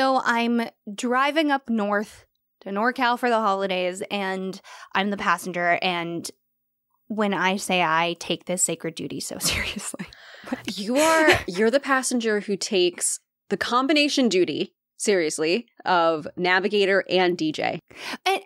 So I'm driving up north to NorCal for the holidays, and I'm the passenger. And when I say I take this sacred duty so seriously. You're the passenger who takes the combination duty seriously of navigator and DJ.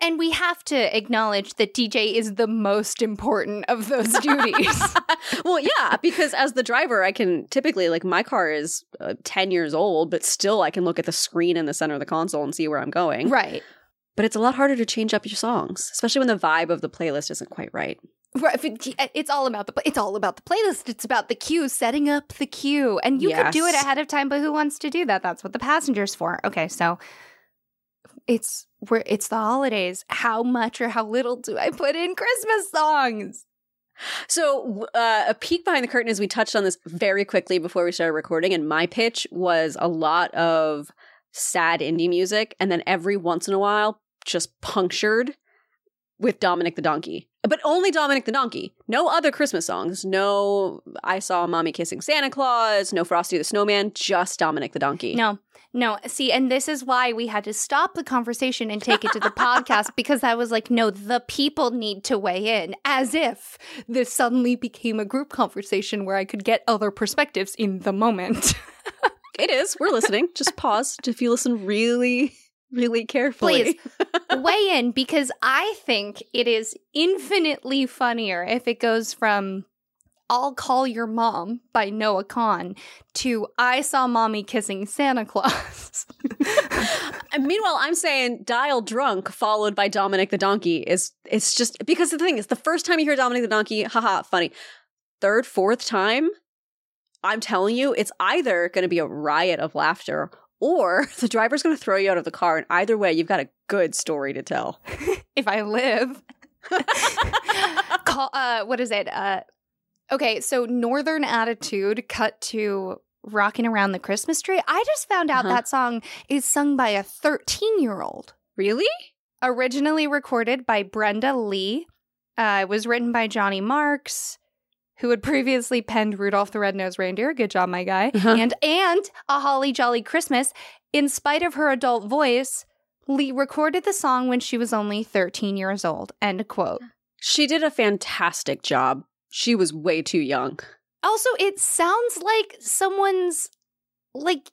And we have to acknowledge that DJ is the most important of those duties. Well, yeah, because as the driver, I can typically, like, my car is 10 years old, but still I can look at the screen in the center of the console and see where I'm going. Right. But it's a lot harder to change up your songs, especially when the vibe of the playlist isn't quite right. It's all about the playlist. It's about the cue, setting up the cue. And you could do it ahead of time, but who wants to do that? That's what the passenger's for. Okay, so it's the holidays. How much or how little do I put in Christmas songs? So a peek behind the curtain is we touched on this very quickly before we started recording, and my pitch was a lot of sad indie music and then every once in a while just punctured with Dominic the Donkey. But only Dominic the Donkey. No other Christmas songs. No I Saw Mommy Kissing Santa Claus. No Frosty the Snowman. Just Dominic the Donkey. No. See, and this is why we had to stop the conversation and take it to the podcast, because I was like, no, the people need to weigh in, as if this suddenly became a group conversation where I could get other perspectives in the moment. It is. We're listening. Just pause if you listen really... really carefully. Please weigh in, because I think it is infinitely funnier if it goes from I'll Call Your Mom by Noah Kahan to I Saw Mommy Kissing Santa Claus. And meanwhile, I'm saying Dial Drunk followed by Dominic the Donkey it's just because the thing is, the first time you hear Dominic the Donkey, haha, funny. Third, fourth time, I'm telling you, it's either going to be a riot of laughter or the driver's going to throw you out of the car, and either way, you've got a good story to tell. If I live. What is it? Okay, so Northern Attitude, cut to Rocking Around the Christmas Tree. I just found out that song is sung by a 13-year-old. Really? Originally recorded by Brenda Lee. It was written by Johnny Marks, who had previously penned Rudolph the Red-Nosed Reindeer, good job, my guy, and A Holly Jolly Christmas. In spite of her adult voice, Lee recorded the song when she was only 13 years old, end quote. She did a fantastic job. She was way too young. Also, it sounds like someone's, like,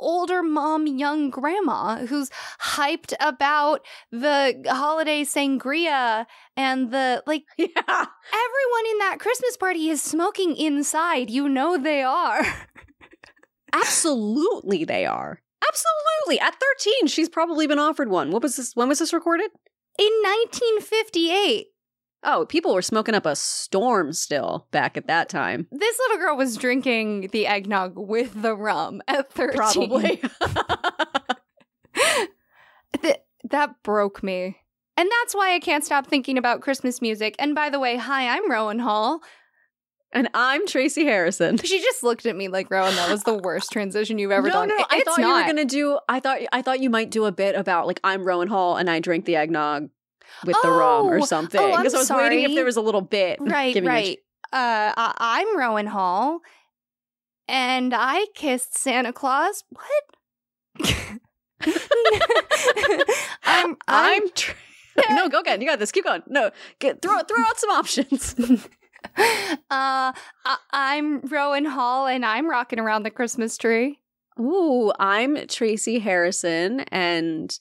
older mom, young grandma who's hyped about the holiday sangria and the, like, everyone in that Christmas party is smoking inside. You know they are. Absolutely they are. Absolutely. At 13, she's probably been offered one. What was this? When was this recorded? In 1958. Oh, people were smoking up a storm still back at that time. This little girl was drinking the eggnog with the rum at 13. Probably. That broke me. And that's why I can't stop thinking about Christmas music. And by the way, hi, I'm Rowan Hall. And I'm Tracy Harrison. She just looked at me like, Rowan, that was the worst transition you've ever done. No, I thought you might do a bit about, like, I'm Rowan Hall and I drink the eggnog with the rum or something. Oh, because I was waiting if there was a little bit. Right. I'm Rowan Hall, and I kissed Santa Claus. What? No, go again. You got this. Keep going. No, throw out some options. I'm Rowan Hall, and I'm Rocking Around the Christmas Tree. Ooh, I'm Tracy Harrison, and...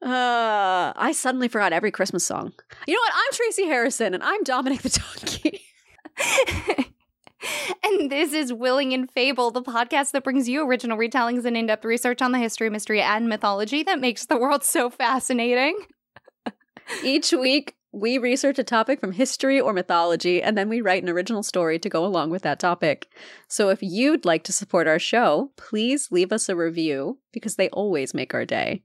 I suddenly forgot every Christmas song. You know what? I'm Tracy Harrison, and I'm Dominic the Donkey. And this is Willing and Fable, the podcast that brings you original retellings and in-depth research on the history, mystery, and mythology that makes the world so fascinating. Each week, we research a topic from history or mythology, and then we write an original story to go along with that topic. So if you'd like to support our show, please leave us a review, because they always make our day.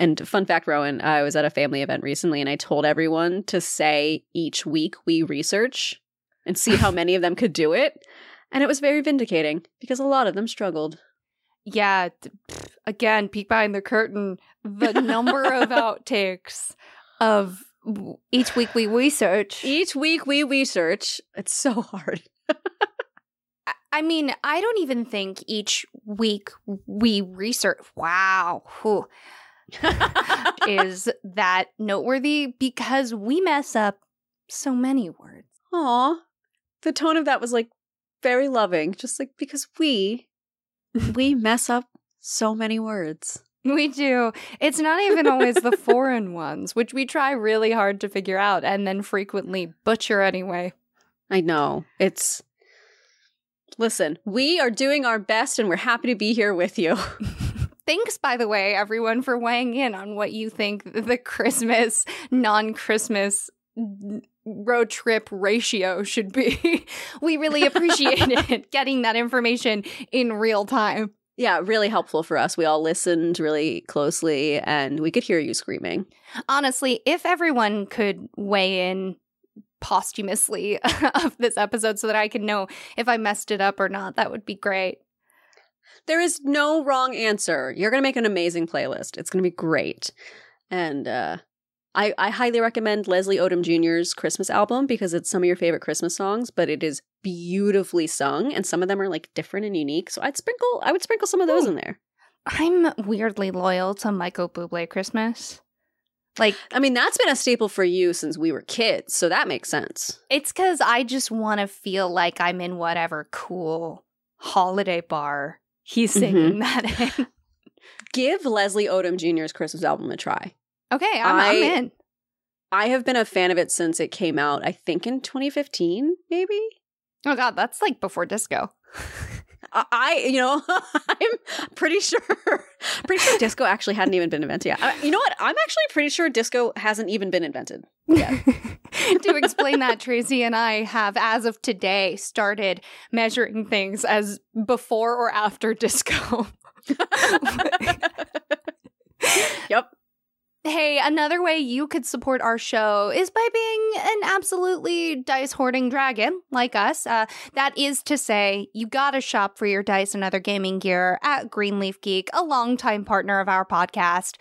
And fun fact, Rowan, I was at a family event recently, and I told everyone to say each week we research and see how many of them could do it. And it was very vindicating, because a lot of them struggled. Yeah. Again, peek behind the curtain, the number of outtakes of... Each week we research. It's so hard. I, I mean, I don't even think each week we research. Wow. Is that noteworthy? Because we mess up so many words. Aw. The tone of that was like very loving. Just like, because we mess up so many words. We do. It's not even always the foreign ones, which we try really hard to figure out and then frequently butcher anyway. I know. It's... Listen, we are doing our best and we're happy to be here with you. Thanks, by the way, everyone, for weighing in on what you think the Christmas, non-Christmas road trip ratio should be. We really appreciated getting that information in real time. Yeah, really helpful for us. We all listened really closely and we could hear you screaming. Honestly, if everyone could weigh in posthumously of this episode so that I can know if I messed it up or not, that would be great. There is no wrong answer. You're going to make an amazing playlist. It's going to be great. And I highly recommend Leslie Odom Jr.'s Christmas album because it's some of your favorite Christmas songs, but it is beautifully sung and some of them are like different and unique. So I would sprinkle some of those in there. I'm weirdly loyal to Michael Bublé Christmas. Like, I mean, that's been a staple for you since we were kids, so that makes sense. It's because I just want to feel like I'm in whatever cool holiday bar he's singing that in. Give Leslie Odom Jr.'s Christmas album a try. Okay, I'm in. I have been a fan of it since it came out, I think in 2015, maybe? Oh, God, that's like before disco. I'm pretty sure disco actually hadn't even been invented yet. You know what? I'm actually pretty sure disco hasn't even been invented yet. To explain that, Tracy and I have, as of today, started measuring things as before or after disco. Yep. Hey, another way you could support our show is by being an absolutely dice-hoarding dragon like us. That is to say, you gotta shop for your dice and other gaming gear at Greenleaf Geek, a longtime partner of our podcast.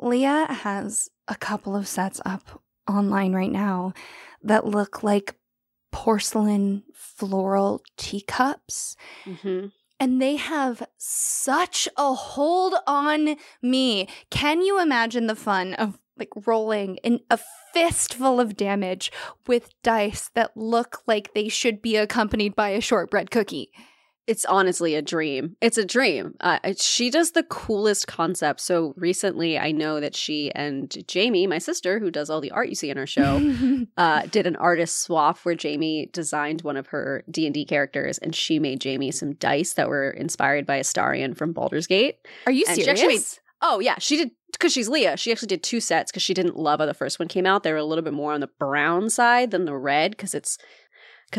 Leah has a couple of sets up online right now that look like porcelain floral teacups. Mm-hmm. And they have such a hold on me. Can you imagine the fun of like rolling in a fistful of damage with dice that look like they should be accompanied by a shortbread cookie? It's honestly a dream. It's a dream. She does the coolest concepts. So recently, I know that she and Jamie, my sister, who does all the art you see in our show, did an artist swap where Jamie designed one of her D&D characters and she made Jamie some dice that were inspired by Astarion from Baldur's Gate. Are you serious? Oh, yeah. She did, because she's Leah. She actually did two sets because she didn't love how the first one came out. They were a little bit more on the brown side than the red because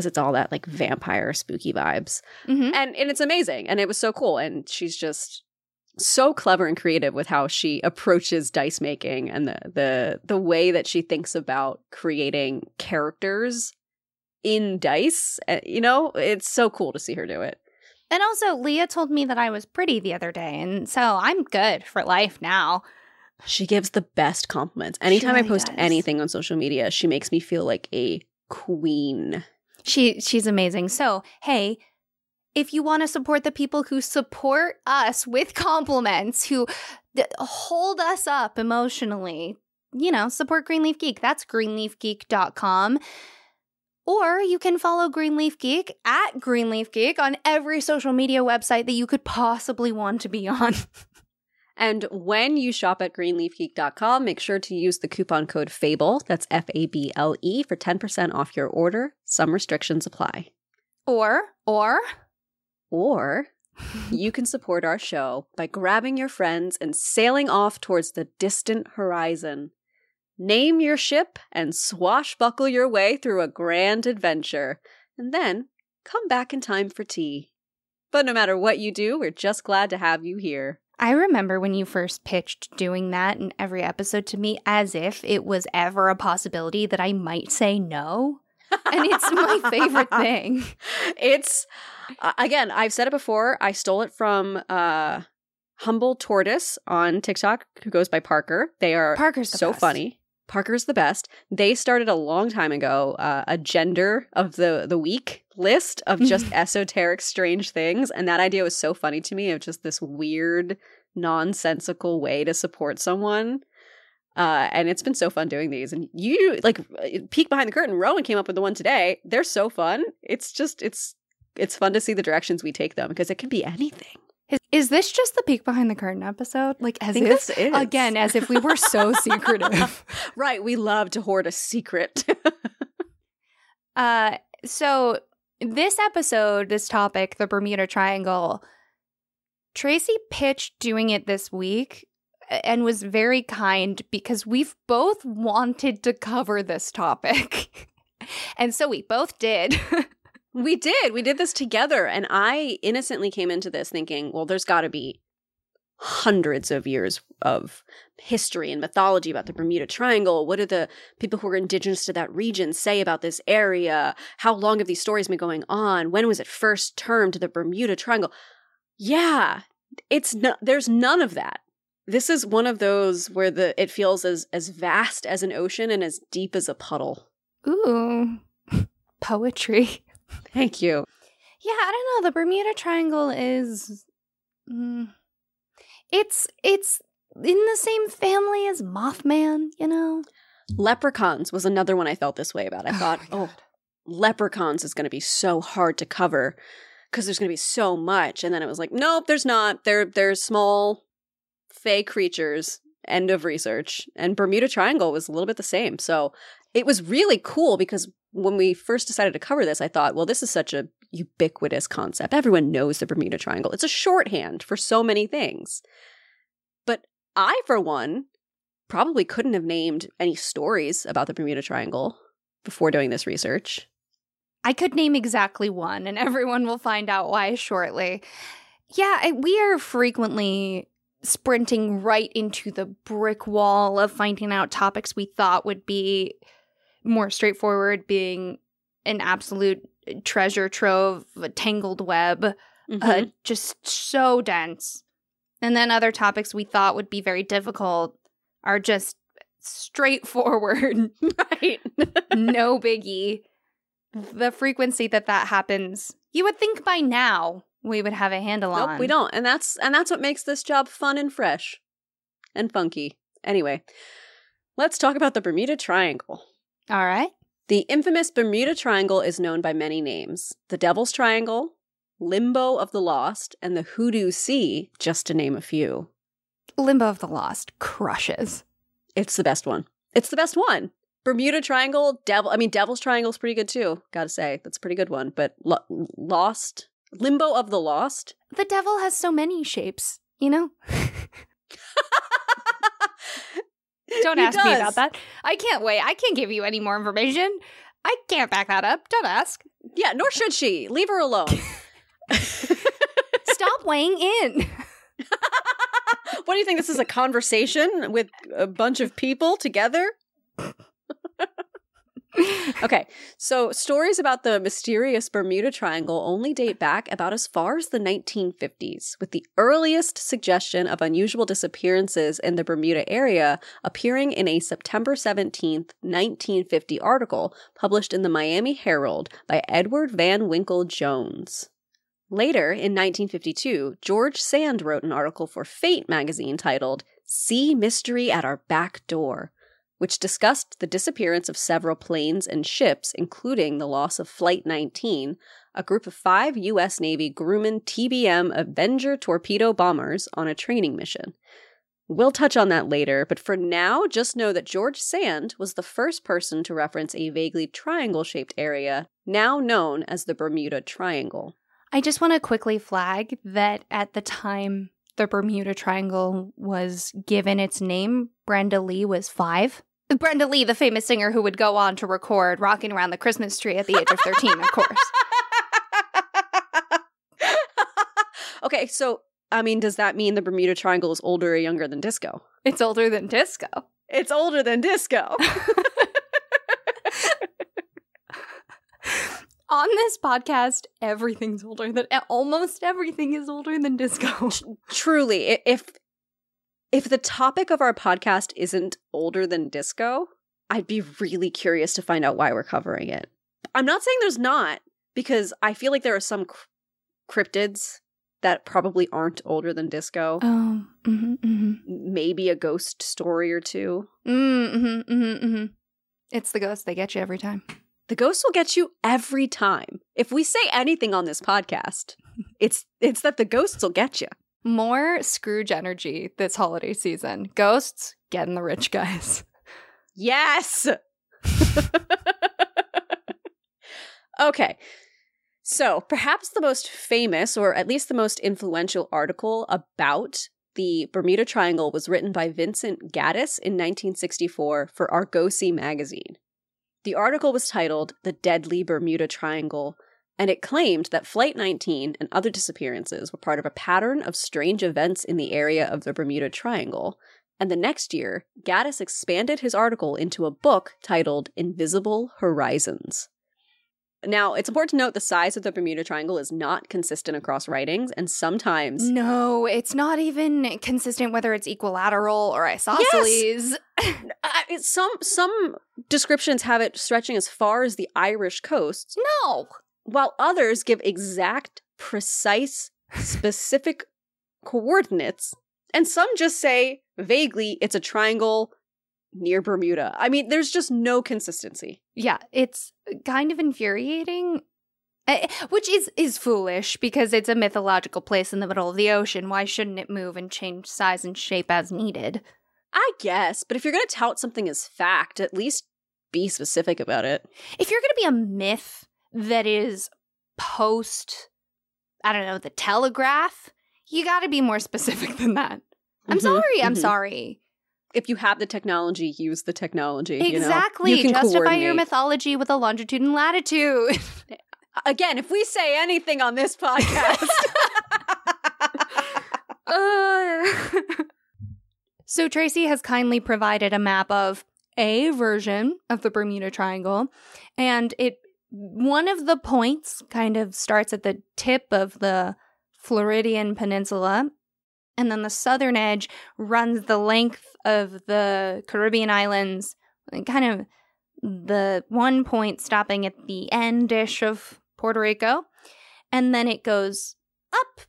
it's all that like vampire spooky vibes. Mm-hmm. And it's amazing. And it was so cool. And she's just so clever and creative with how she approaches dice making and the way that she thinks about creating characters in dice. You know, it's so cool to see her do it. And also, Leah told me that I was pretty the other day. And so I'm good for life now. She gives the best compliments. Anytime I post anything on social media, she makes me feel like a queen. She's amazing. So, hey, if you want to support the people who support us with compliments, who hold us up emotionally, you know, support Greenleaf Geek. That's greenleafgeek.com. Or you can follow Greenleaf Geek at Greenleaf Geek on every social media website that you could possibly want to be on. And when you shop at greenleafgeek.com, make sure to use the coupon code FABLE, that's F-A-B-L-E, for 10% off your order. Some restrictions apply. Or you can support our show by grabbing your friends and sailing off towards the distant horizon. Name your ship and swashbuckle your way through a grand adventure. And then come back in time for tea. But no matter what you do, we're just glad to have you here. I remember when you first pitched doing that in every episode to me as if it was ever a possibility that I might say no. And it's my favorite thing. It's, again, I've said it before. I stole it from Humble Tortoise on TikTok, who goes by Parker. They are Parker's so funny. Parker's the best. They started a long time ago a gender of the week list of just esoteric, strange things. And that idea was so funny to me of just this weird, nonsensical way to support someone. And it's been so fun doing these. And you, like, peek behind the curtain, Rowan came up with the one today. They're so fun. It's just, it's fun to see the directions we take them because it can be anything. Is this just the peek behind the curtain episode? Like, as if, this is. Again, as if we were so secretive. Right. We love to hoard a secret. So this episode, this topic, the Bermuda Triangle, Tracy pitched doing it this week and was very kind because we've both wanted to cover this topic. And so we both did. We did. We did this together. And I innocently came into this thinking, well, there's got to be hundreds of years of history and mythology about the Bermuda Triangle. What do the people who are indigenous to that region say about this area? How long have these stories been going on? When was it first termed the Bermuda Triangle? Yeah, it's no, there's none of that. This is one of those where it feels as vast as an ocean and as deep as a puddle. Ooh, poetry. Thank you. Yeah, I don't know. The Bermuda Triangle is, it's in the same family as Mothman, you know? Leprechauns was another one I felt this way about. I thought, oh, leprechauns is going to be so hard to cover because there's going to be so much. And then it was like, nope, there's not. They're small, fey creatures. End of research. And Bermuda Triangle was a little bit the same. So it was really cool because when we first decided to cover this, I thought, well, this is such a ubiquitous concept. Everyone knows the Bermuda Triangle. It's a shorthand for so many things. But I, for one, probably couldn't have named any stories about the Bermuda Triangle before doing this research. I could name exactly one, and everyone will find out why shortly. Yeah, we are frequently sprinting right into the brick wall of finding out topics we thought would be more straightforward, being an absolute treasure trove, a tangled web, just so dense. And then other topics we thought would be very difficult are just straightforward, right? No biggie. The frequency that happens, you would think by now we would have a handle on. Nope, we don't. And that's what makes this job fun and fresh and funky. Anyway, let's talk about the Bermuda Triangle. All right. The infamous Bermuda Triangle is known by many names. The Devil's Triangle, Limbo of the Lost, and the Hoodoo Sea, just to name a few. Limbo of the Lost crushes. It's the best one. It's the best one. Bermuda Triangle, Devil's Triangle's pretty good too, gotta say. That's a pretty good one. But Lost, Limbo of the Lost. The devil has so many shapes, you know? Don't ask me about that. I can't wait. I can't give you any more information. I can't back that up. Don't ask. Yeah, nor should she. Leave her alone. Stop weighing in. What do you think? This is a conversation with a bunch of people together? Okay, so stories about the mysterious Bermuda Triangle only date back about as far as the 1950s, with the earliest suggestion of unusual disappearances in the Bermuda area appearing in a September 17th, 1950 article published in the Miami Herald by Edward Van Winkle Jones. Later, in 1952, George Sand wrote an article for Fate magazine titled, "Sea Mystery at Our Back Door," which discussed the disappearance of several planes and ships, including the loss of Flight 19, a group of 5 U.S. Navy Grumman TBM Avenger torpedo bombers on a training mission. We'll touch on that later, but for now, just know that George Sand was the first person to reference a vaguely triangle-shaped area, now known as the Bermuda Triangle. I just want to quickly flag that at the time the Bermuda Triangle was given its name, Brenda Lee was 5. Brenda Lee, the famous singer who would go on to record Rocking Around the Christmas Tree at the age of 13, of course. Okay, so, I mean, does that mean the Bermuda Triangle is older or younger than disco? It's older than disco. It's older than disco. On this podcast, everything's older than, almost everything is older than disco. Truly, if If the topic of our podcast isn't older than disco, I'd be really curious to find out why we're covering it. I'm not saying there's not, because I feel like there are some cryptids that probably aren't older than disco. Oh, mm-hmm, mm-hmm. Maybe a ghost story or two. Mm-hmm, mm-hmm, mm-hmm. It's the ghosts. They get you every time. The ghosts will get you every time. If we say anything on this podcast, it's that the ghosts will get you. More Scrooge energy this holiday season. Ghosts, getting the rich guys. Yes! Okay. So perhaps the most famous, or at least the most influential, article about the Bermuda Triangle was written by Vincent Gaddis in 1964 for Argosy magazine. The article was titled The Deadly Bermuda Triangle, and it claimed that Flight 19 and other disappearances were part of a pattern of strange events in the area of the Bermuda Triangle. And the next year, Gaddis expanded his article into a book titled Invisible Horizons. Now, it's important to note the size of the Bermuda Triangle is not consistent across writings, and sometimes... No, it's not even consistent whether it's equilateral or isosceles. Yes! Some descriptions have it stretching as far as the Irish coast. No! While others give exact, precise, specific coordinates, and some just say, vaguely, it's a triangle near Bermuda. I mean, there's just no consistency. Yeah, it's kind of infuriating, which is foolish because it's a mythological place in the middle of the ocean. Why shouldn't it move and change size and shape as needed? I guess, but if you're going to tout something as fact, at least be specific about it. If you're going to be a myth that is post, I don't know, the Telegraph, you got to be more specific than that. I'm sorry. If you have the technology, use the technology. Exactly. You know? You can justify your mythology with a longitude and latitude. Again, if we say anything on this podcast. So Tracy has kindly provided a map of a version of the Bermuda Triangle. And one of the points kind of starts at the tip of the Floridian Peninsula. And then the southern edge runs the length of the Caribbean islands, kind of the one point stopping at the end-ish of Puerto Rico. And then it goes up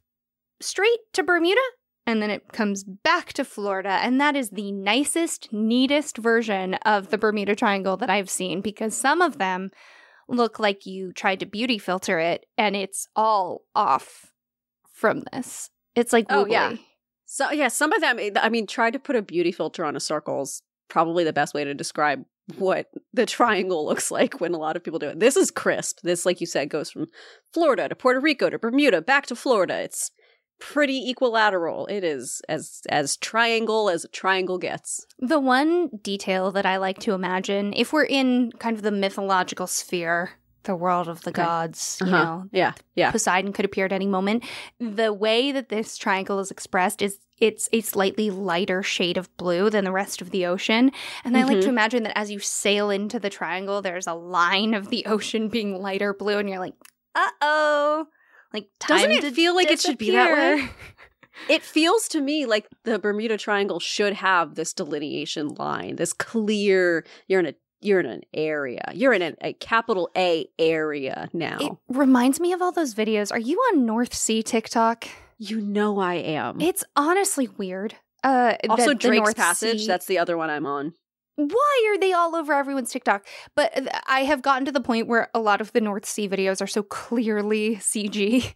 straight to Bermuda, and then it comes back to Florida. And that is the nicest, neatest version of the Bermuda Triangle that I've seen, because some of them look like you tried to beauty filter it, and it's all off from this. It's like wobbly. Oh, yeah. So, yeah, some of them, I mean, try to put a beauty filter on a circle is probably the best way to describe what the triangle looks like when a lot of people do it. This is crisp. This, like you said, goes from Florida to Puerto Rico to Bermuda back to Florida. It's pretty equilateral. It is as triangle as a triangle gets. The one detail that I like to imagine, if we're in kind of the mythological sphere, the world of the gods, you know. Yeah. Poseidon could appear at any moment. The way that this triangle is expressed is it's a slightly lighter shade of blue than the rest of the ocean. And I like to imagine that as you sail into the triangle, there's a line of the ocean being lighter blue, and you're like, uh-oh. Like, time doesn't it feel like it should be that way? It feels to me like the Bermuda Triangle should have this delineation line, this clear, You're in an area. You're in a capital A area now. It reminds me of all those videos. Are you on North Sea TikTok? You know I am. It's honestly weird. Also, the Drake's North Passage. Sea. That's the other one I'm on. Why are they all over everyone's TikTok? But I have gotten to the point where a lot of the North Sea videos are so clearly CG.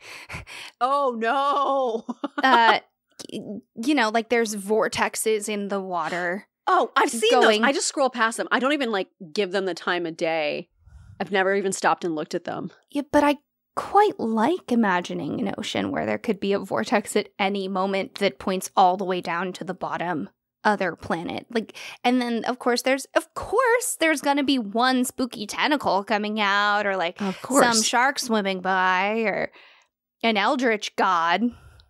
Oh, no. You know, like there's vortexes in the water. Oh, I've seen those. I just scroll past them. I don't even, like, give them the time of day. I've never even stopped and looked at them. Yeah, but I quite like imagining an ocean where there could be a vortex at any moment that points all the way down to the bottom other planet. Like, and then, of course, there's going to be one spooky tentacle coming out, or, like, some shark swimming by, or an eldritch god.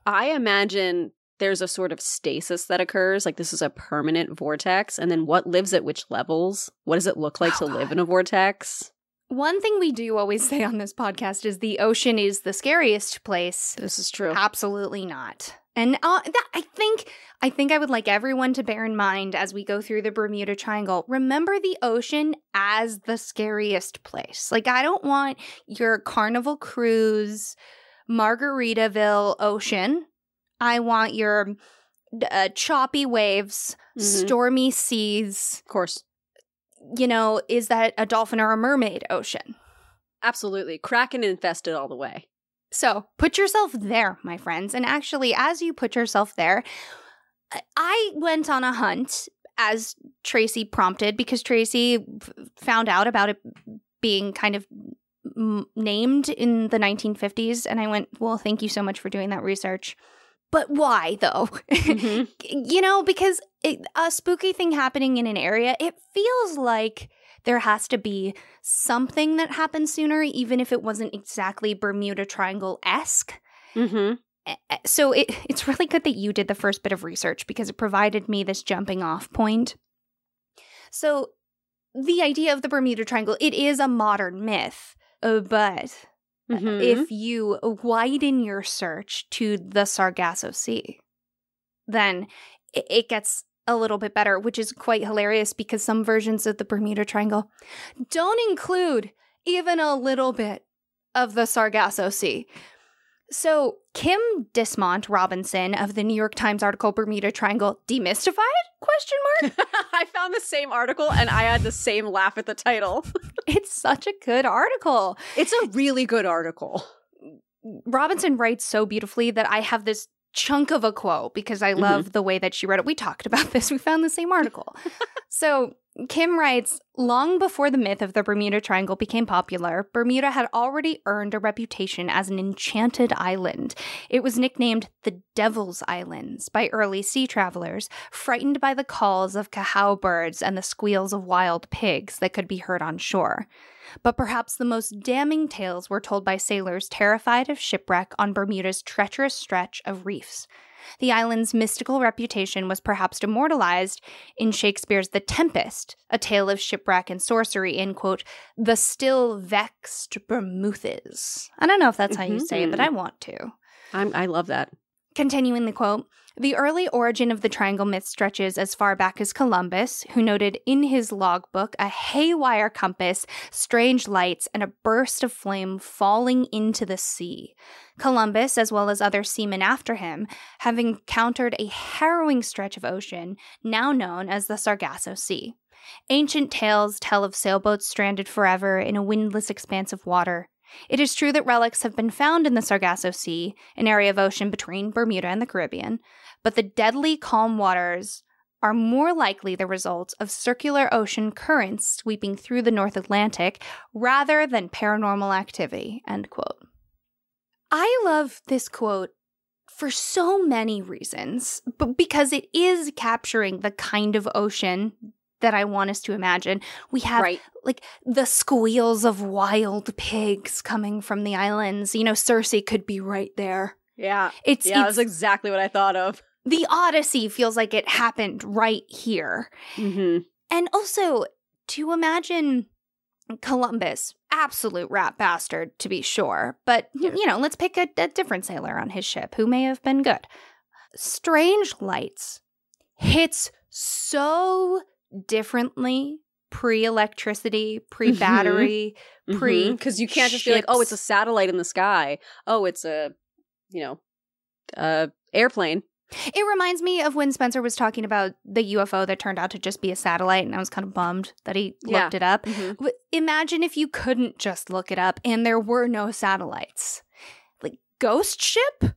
I imagine there's a sort of stasis that occurs, like this is a permanent vortex, and then what lives at which levels? What does it look like to live in a vortex? One thing we do always say on this podcast is the ocean is the scariest place. This is true. Absolutely not. And I think I would like everyone to bear in mind as we go through the Bermuda Triangle, remember the ocean as the scariest place. Like, I don't want your Carnival Cruise, Margaritaville ocean. I want your choppy waves, stormy seas. Of course. You know, is that a dolphin or a mermaid ocean? Absolutely. Kraken infested all the way. So put yourself there, my friends. And actually, as you put yourself there, I went on a hunt, as Tracy prompted, because Tracy found out about it being kind of named in the 1950s. And I went, well, thank you so much for doing that research. But why, though? Mm-hmm. You know, because a spooky thing happening in an area, it feels like there has to be something that happened sooner, even if it wasn't exactly Bermuda Triangle-esque. Mm-hmm. So it's really good that you did the first bit of research because it provided me this jumping off point. So the idea of the Bermuda Triangle, it is a modern myth, but if you widen your search to the Sargasso Sea, then it gets a little bit better, which is quite hilarious because some versions of the Bermuda Triangle don't include even a little bit of the Sargasso Sea. So Kim Dismont Robinson of the New York Times article Bermuda Triangle Demystified? Question mark? I found the same article and I had the same laugh at the title. It's such a good article. It's a really good article. Robinson writes so beautifully that I have this chunk of a quote because I love the way that she read it. We talked about this. We found the same article. So Kim writes, long before the myth of the Bermuda Triangle became popular, Bermuda had already earned a reputation as an enchanted island. It was nicknamed the Devil's Islands by early sea travelers, frightened by the calls of cahao birds and the squeals of wild pigs that could be heard on shore. But perhaps the most damning tales were told by sailors terrified of shipwreck on Bermuda's treacherous stretch of reefs. The island's mystical reputation was perhaps immortalized in Shakespeare's The Tempest, a tale of shipwreck and sorcery in, quote, the still vexed Bermuthes. I don't know if that's how you say it, but I want to. I love that. Continuing the quote, the early origin of the triangle myth stretches as far back as Columbus, who noted in his logbook a haywire compass, strange lights, and a burst of flame falling into the sea. Columbus, as well as other seamen after him, have encountered a harrowing stretch of ocean now known as the Sargasso Sea. Ancient tales tell of sailboats stranded forever in a windless expanse of water. It is true that relics have been found in the Sargasso Sea, an area of ocean between Bermuda and the Caribbean, but the deadly calm waters are more likely the result of circular ocean currents sweeping through the North Atlantic rather than paranormal activity, end quote. I love this quote for so many reasons, but because it is capturing the kind of ocean that I want us to imagine. We have, like, the squeals of wild pigs coming from the islands. You know, Circe could be right there. Yeah. It's that's exactly what I thought of. The Odyssey feels like it happened right here. Mm-hmm. And also, to imagine Columbus, absolute rat bastard, to be sure. But, you know, let's pick a different sailor on his ship who may have been good. Strange lights hits so differently pre-electricity, pre-battery, pre- because you can't just be like, oh, it's a satellite in the sky. Oh, it's a, you know, airplane. It reminds me of when Spencer was talking about the UFO that turned out to just be a satellite, and I was kind of bummed that he looked it up. Mm-hmm. But imagine if you couldn't just look it up and there were no satellites. Like, ghost ship?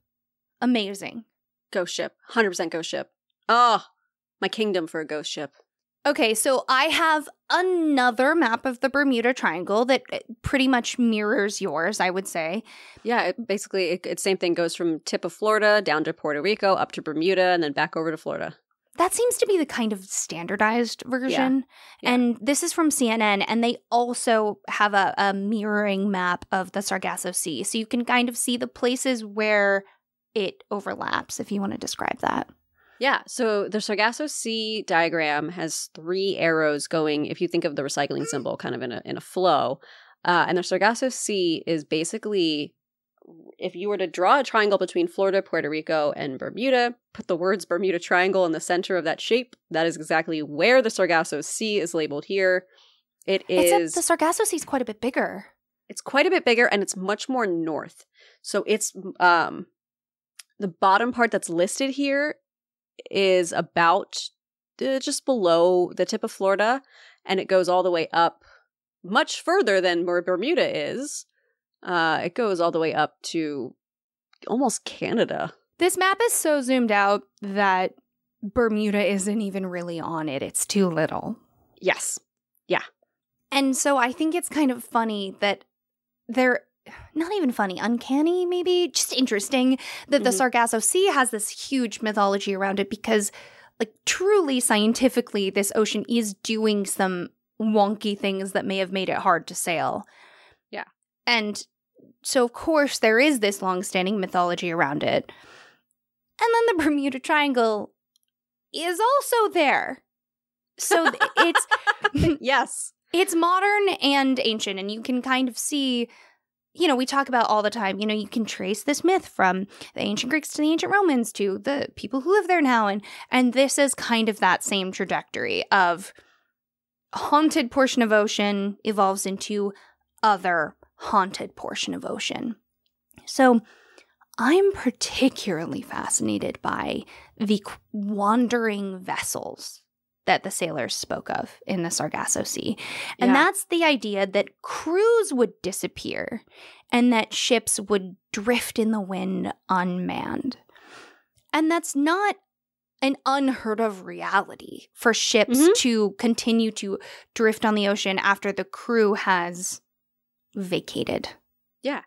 Amazing. Ghost ship. 100% ghost ship. Oh, my kingdom for a ghost ship. Okay, so I have another map of the Bermuda Triangle that pretty much mirrors yours, I would say. Yeah, it basically, same thing goes from tip of Florida down to Puerto Rico, up to Bermuda, and then back over to Florida. That seems to be the kind of standardized version. Yeah. Yeah. And this is from CNN, and they also have a mirroring map of the Sargasso Sea. So you can kind of see the places where it overlaps, if you want to describe that. Yeah, so the Sargasso Sea diagram has three arrows going, if you think of the recycling symbol, kind of in a flow. And the Sargasso Sea is basically if you were to draw a triangle between Florida, Puerto Rico, and Bermuda, put the words Bermuda Triangle in the center of that shape. That is exactly where the Sargasso Sea is labeled here. It is... Except the Sargasso Sea is quite a bit bigger. It's quite a bit bigger, and it's much more north. So it's... the bottom part that's listed here is about just below the tip of Florida, and it goes all the way up much further than where Bermuda is. It goes all the way up to almost Canada. This map is so zoomed out that Bermuda isn't even really on it. It's too little. Yes. Yeah. And so I think it's kind of funny that there, not even funny, uncanny maybe, just interesting that the Sargasso Sea has this huge mythology around it because, like, truly scientifically, this ocean is doing some wonky things that may have made it hard to sail. Yeah. And so, of course, there is this long-standing mythology around it. And then the Bermuda Triangle is also there. So it's... Yes. It's modern and ancient, and you can kind of see... You know, we talk about all the time, you know, you can trace this myth from the ancient Greeks to the ancient Romans to the people who live there now. And this is kind of that same trajectory of haunted portion of ocean evolves into other haunted portion of ocean. So I'm particularly fascinated by the wandering vessels that the sailors spoke of in the Sargasso Sea. And that's the idea that crews would disappear and that ships would drift in the wind unmanned. And that's not an unheard of reality for ships to continue to drift on the ocean after the crew has vacated. Yeah.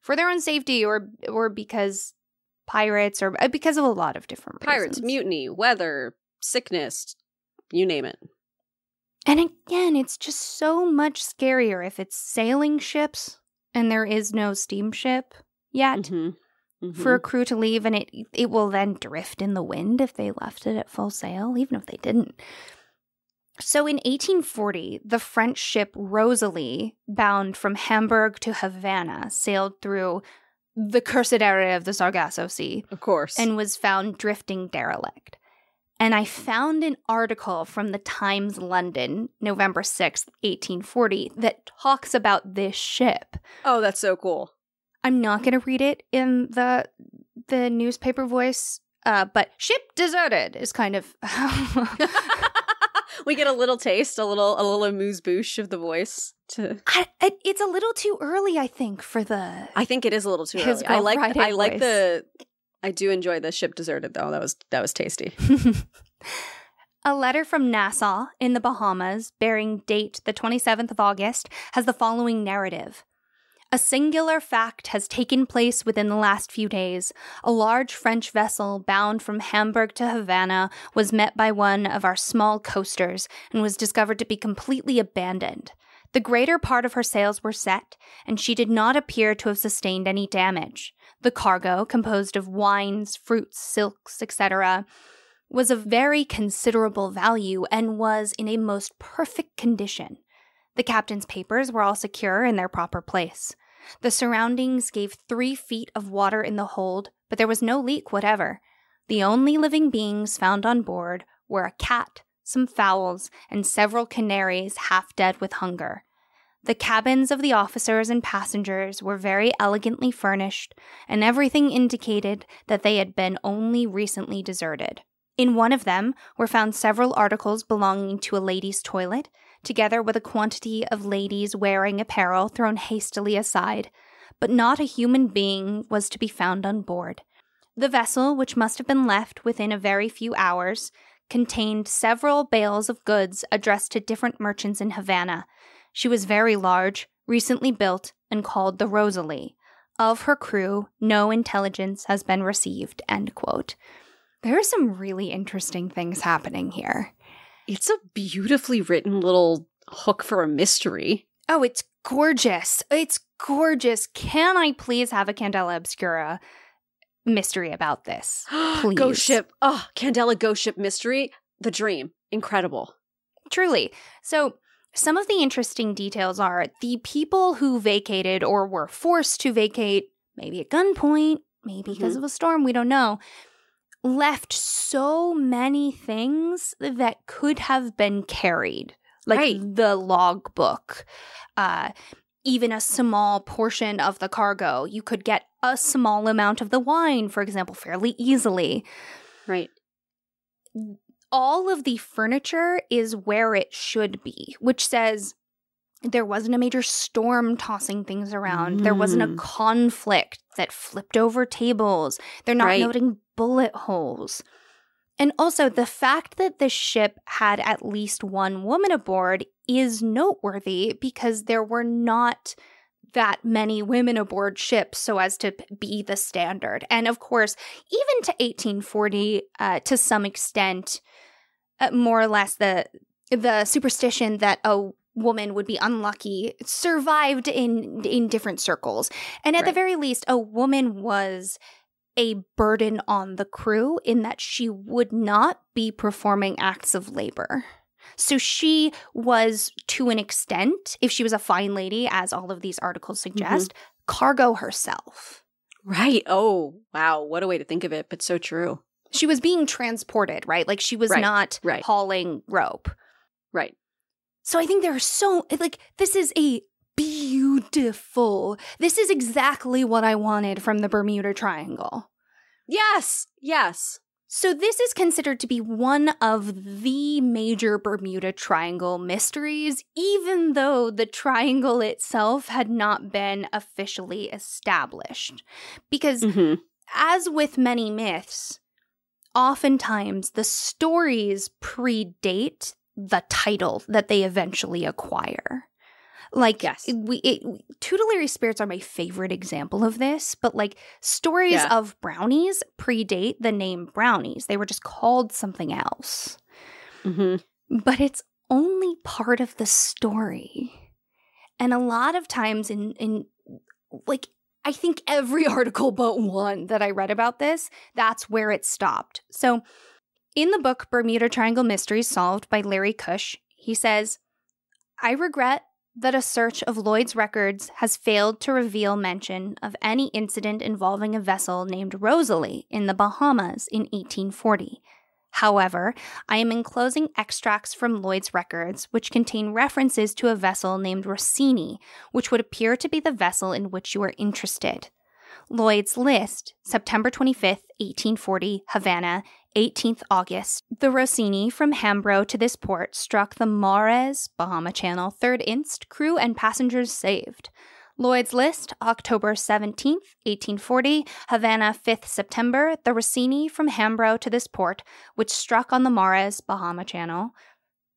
For their own safety or because pirates or because of a lot of different reasons. Pirates, mutiny, weather, sickness. You name it. And again, it's just so much scarier if it's sailing ships and there is no steamship yet for a crew to leave, and it will then drift in the wind if they left it at full sail, even if they didn't. So in 1840, the French ship Rosalie, bound from Hamburg to Havana, sailed through the cursed area of the Sargasso Sea. Of course. And was found drifting derelict. And I found an article from the Times London, November 6th, 1840, that talks about this ship. Oh, that's so cool. I'm not going to read it in the newspaper voice, but ship deserted is kind of... We get a little taste, a little amuse-bouche of the voice. It's a little too early, I think, for the... I think it is a little too early. I like the... I do enjoy the ship deserted, though. That was tasty. A letter from Nassau in the Bahamas bearing date the 27th of August has the following narrative. A singular fact has taken place within the last few days. A large French vessel bound from Hamburg to Havana was met by one of our small coasters and was discovered to be completely abandoned. The greater part of her sails were set, and she did not appear to have sustained any damage. The cargo, composed of wines, fruits, silks, etc., was of very considerable value and was in a most perfect condition. The captain's papers were all secure in their proper place. The surroundings gave 3 feet of water in the hold, but there was no leak whatever. The only living beings found on board were a cat, some fowls, and several canaries half dead with hunger. The cabins of the officers and passengers were very elegantly furnished, and everything indicated that they had been only recently deserted. In one of them were found several articles belonging to a lady's toilet, together with a quantity of ladies' wearing apparel thrown hastily aside, but not a human being was to be found on board. The vessel, which must have been left within a very few hours, contained several bales of goods addressed to different merchants in Havana. She was very large, recently built, and called the Rosalie. Of her crew, no intelligence has been received, end quote. There are some really interesting things happening here. It's a beautifully written little hook for a mystery. Oh, it's gorgeous. It's gorgeous. Can I please have a Candela Obscura mystery about this? Please. Ghost ship. Oh, Candela ghost ship mystery. The dream. Incredible. Truly. So... Some of the interesting details are the people who vacated or were forced to vacate maybe at gunpoint, maybe because of a storm, we don't know, left so many things that could have been carried, like the logbook, even a small portion of the cargo. You could get a small amount of the wine, for example, fairly easily. Right. All of the furniture is where it should be, which says there wasn't a major storm tossing things around. There wasn't a conflict that flipped over tables. They're not noting bullet holes. And also, the fact that the ship had at least one woman aboard is noteworthy because there were not that many women aboard ships so as to be the standard. And of course, even to 1840, to some extent, more or less the superstition that a woman would be unlucky survived in different circles. And at the very least, a woman was a burden on the crew in that she would not be performing acts of labor. So she was, to an extent, if she was a fine lady, as all of these articles suggest, cargo herself. Right. Oh, wow. What a way to think of it, but so true. She was being transported, right? Like she was not hauling rope. Right. So I think there are so, like, this is a beautiful, this is exactly what I wanted from the Bermuda Triangle. Yes. Yes. So this is considered to be one of the major Bermuda Triangle mysteries, even though the triangle itself had not been officially established. Because as with many myths, oftentimes the stories predate the title that they eventually acquire. Like, tutelary spirits are my favorite example of this, but like stories of brownies predate the name brownies. They were just called something else. But it's only part of the story. And a lot of times in like, I think every article but one that I read about this, that's where it stopped. So in the book, Bermuda Triangle Mysteries Solved by Larry Cush, he says, I regret that a search of Lloyd's records has failed to reveal mention of any incident involving a vessel named Rosalie in the Bahamas in 1840. However, I am enclosing extracts from Lloyd's records which contain references to a vessel named Rossini, which would appear to be the vessel in which you are interested. Lloyd's List, September 25th, 1840, Havana, 18th August. The Rossini from Hambro to this port struck the Mares, Bahama Channel, 3rd inst, crew and passengers saved. Lloyd's List, October 17th, 1840, Havana, 5th September. The Rossini from Hambro to this port, which struck on the Mares, Bahama Channel,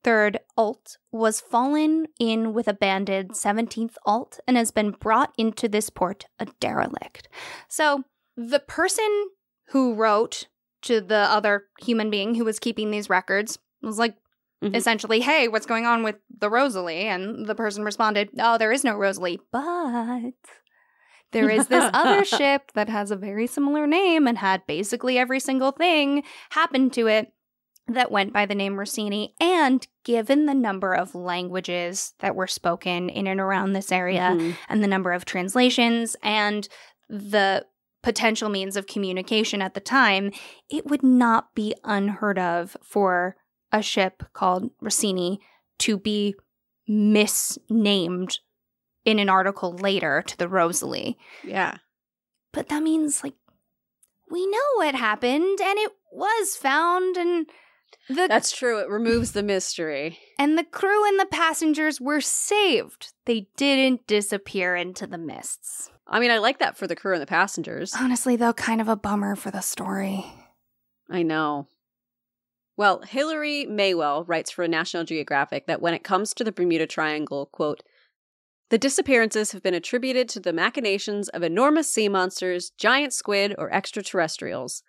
3rd alt, was fallen in with abandoned 17th alt and has been brought into this port a derelict. So the person who wrote to the other human being who was keeping these records was like, essentially, hey, what's going on with the Rosalie? And the person responded, oh, there is no Rosalie, but there is this other ship that has a very similar name and had basically every single thing happen to it that went by the name Rossini, and given the number of languages that were spoken in and around this area and the number of translations and the potential means of communication at the time, it would not be unheard of for a ship called Rossini to be misnamed in an article later to the Rosalie. Yeah. But that means, like, we know what happened and it was found and that's true. It removes the mystery. And the crew and the passengers were saved. They didn't disappear into the mists. I mean, I like that for the crew and the passengers. Honestly, though, kind of a bummer for the story. I know. Well, Hilary Maywell writes for National Geographic that when it comes to the Bermuda Triangle, quote, the disappearances have been attributed to the machinations of enormous sea monsters, giant squid, or extraterrestrials.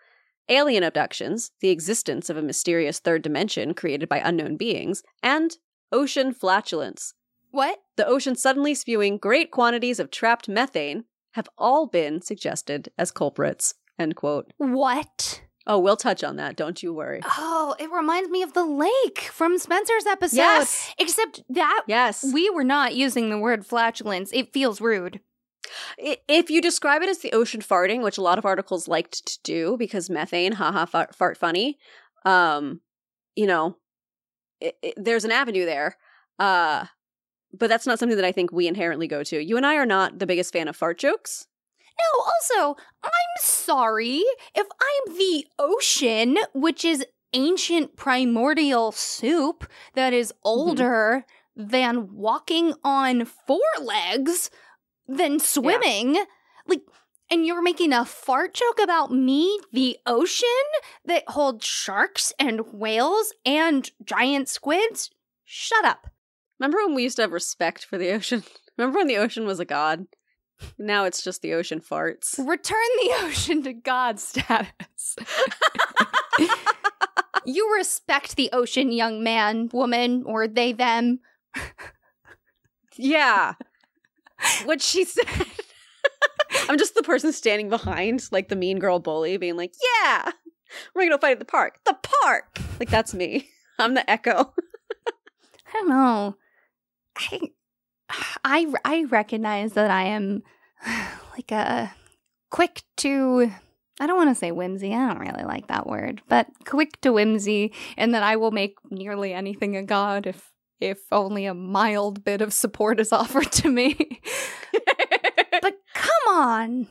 Alien abductions, the existence of a mysterious third dimension created by unknown beings, and ocean flatulence. What? The ocean suddenly spewing great quantities of trapped methane have all been suggested as culprits, end quote. What? Oh, we'll touch on that, don't you worry. Oh, it reminds me of the lake from Spencer's episode. Yes. Except that we were not using the word flatulence. It feels rude. If you describe it as the ocean farting, which a lot of articles liked to do because methane, haha, fart funny, you know, there's an avenue there. But that's not something that I think we inherently go to. You and I are not the biggest fan of fart jokes. No, also, I'm sorry. If I'm the ocean, which is ancient primordial soup that is older than walking on four legs, than swimming, like, and you're making a fart joke about me, the ocean, that holds sharks and whales and giant squids? Shut up. Remember when we used to have respect for the ocean? Remember when the ocean was a god? Now it's just the ocean farts. Return the ocean to god status. You respect the ocean, young man, woman, or they, them. Yeah. What she said. I'm just the person standing behind, like the mean girl bully, being like, yeah, we're going to fight at the park. The park. Like, that's me. I'm the echo. I don't know. I recognize that I am like a quick to, I don't want to say whimsy. I don't really like that word, but quick to whimsy, and that I will make nearly anything a god if only a mild bit of support is offered to me. But come on.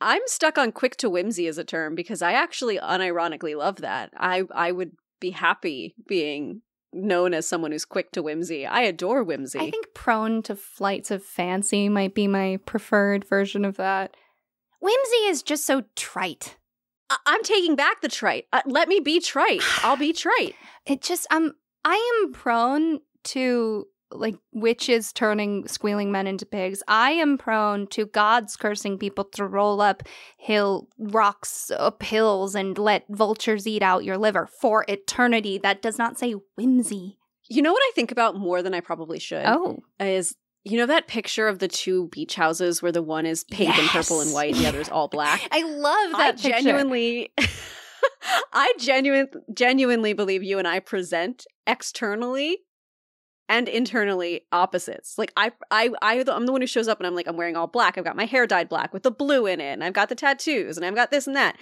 I'm stuck on quick to whimsy as a term because I actually unironically love that. I would be happy being known as someone who's quick to whimsy. I adore whimsy. I think prone to flights of fancy might be my preferred version of that. Whimsy is just so trite. I'm taking back the trite. Let me be trite. I'll be trite. It just, I am prone to, like, witches turning squealing men into pigs. I am prone to gods cursing people to roll up rocks up hills and let vultures eat out your liver for eternity. That does not say whimsy. You know what I think about more than I probably should? Oh. Is, you know that picture of the two beach houses where the one is pink and purple and white and the other is all black? I love that picture. I genuinely believe you and I present externally and internally opposites. Like, I'm the one who shows up and I'm like, I'm wearing all black. I've got my hair dyed black with the blue in it. And I've got the tattoos. And I've got this and that.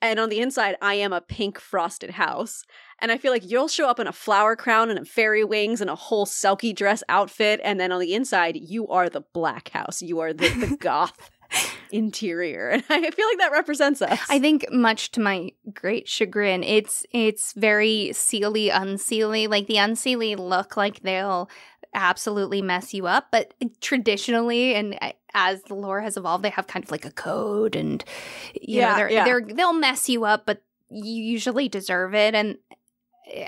And on the inside, I am a pink frosted house. And I feel like you'll show up in a flower crown and fairy wings and a whole selkie dress outfit. And then on the inside, you are the black house. You are the goth interior. And I feel like that represents us. I think, much to my great chagrin, it's very seely, unseely. Like, the unseely look like they'll absolutely mess you up, but traditionally and as the lore has evolved, they have kind of like a code, and you know they'll mess you up, but you usually deserve it. And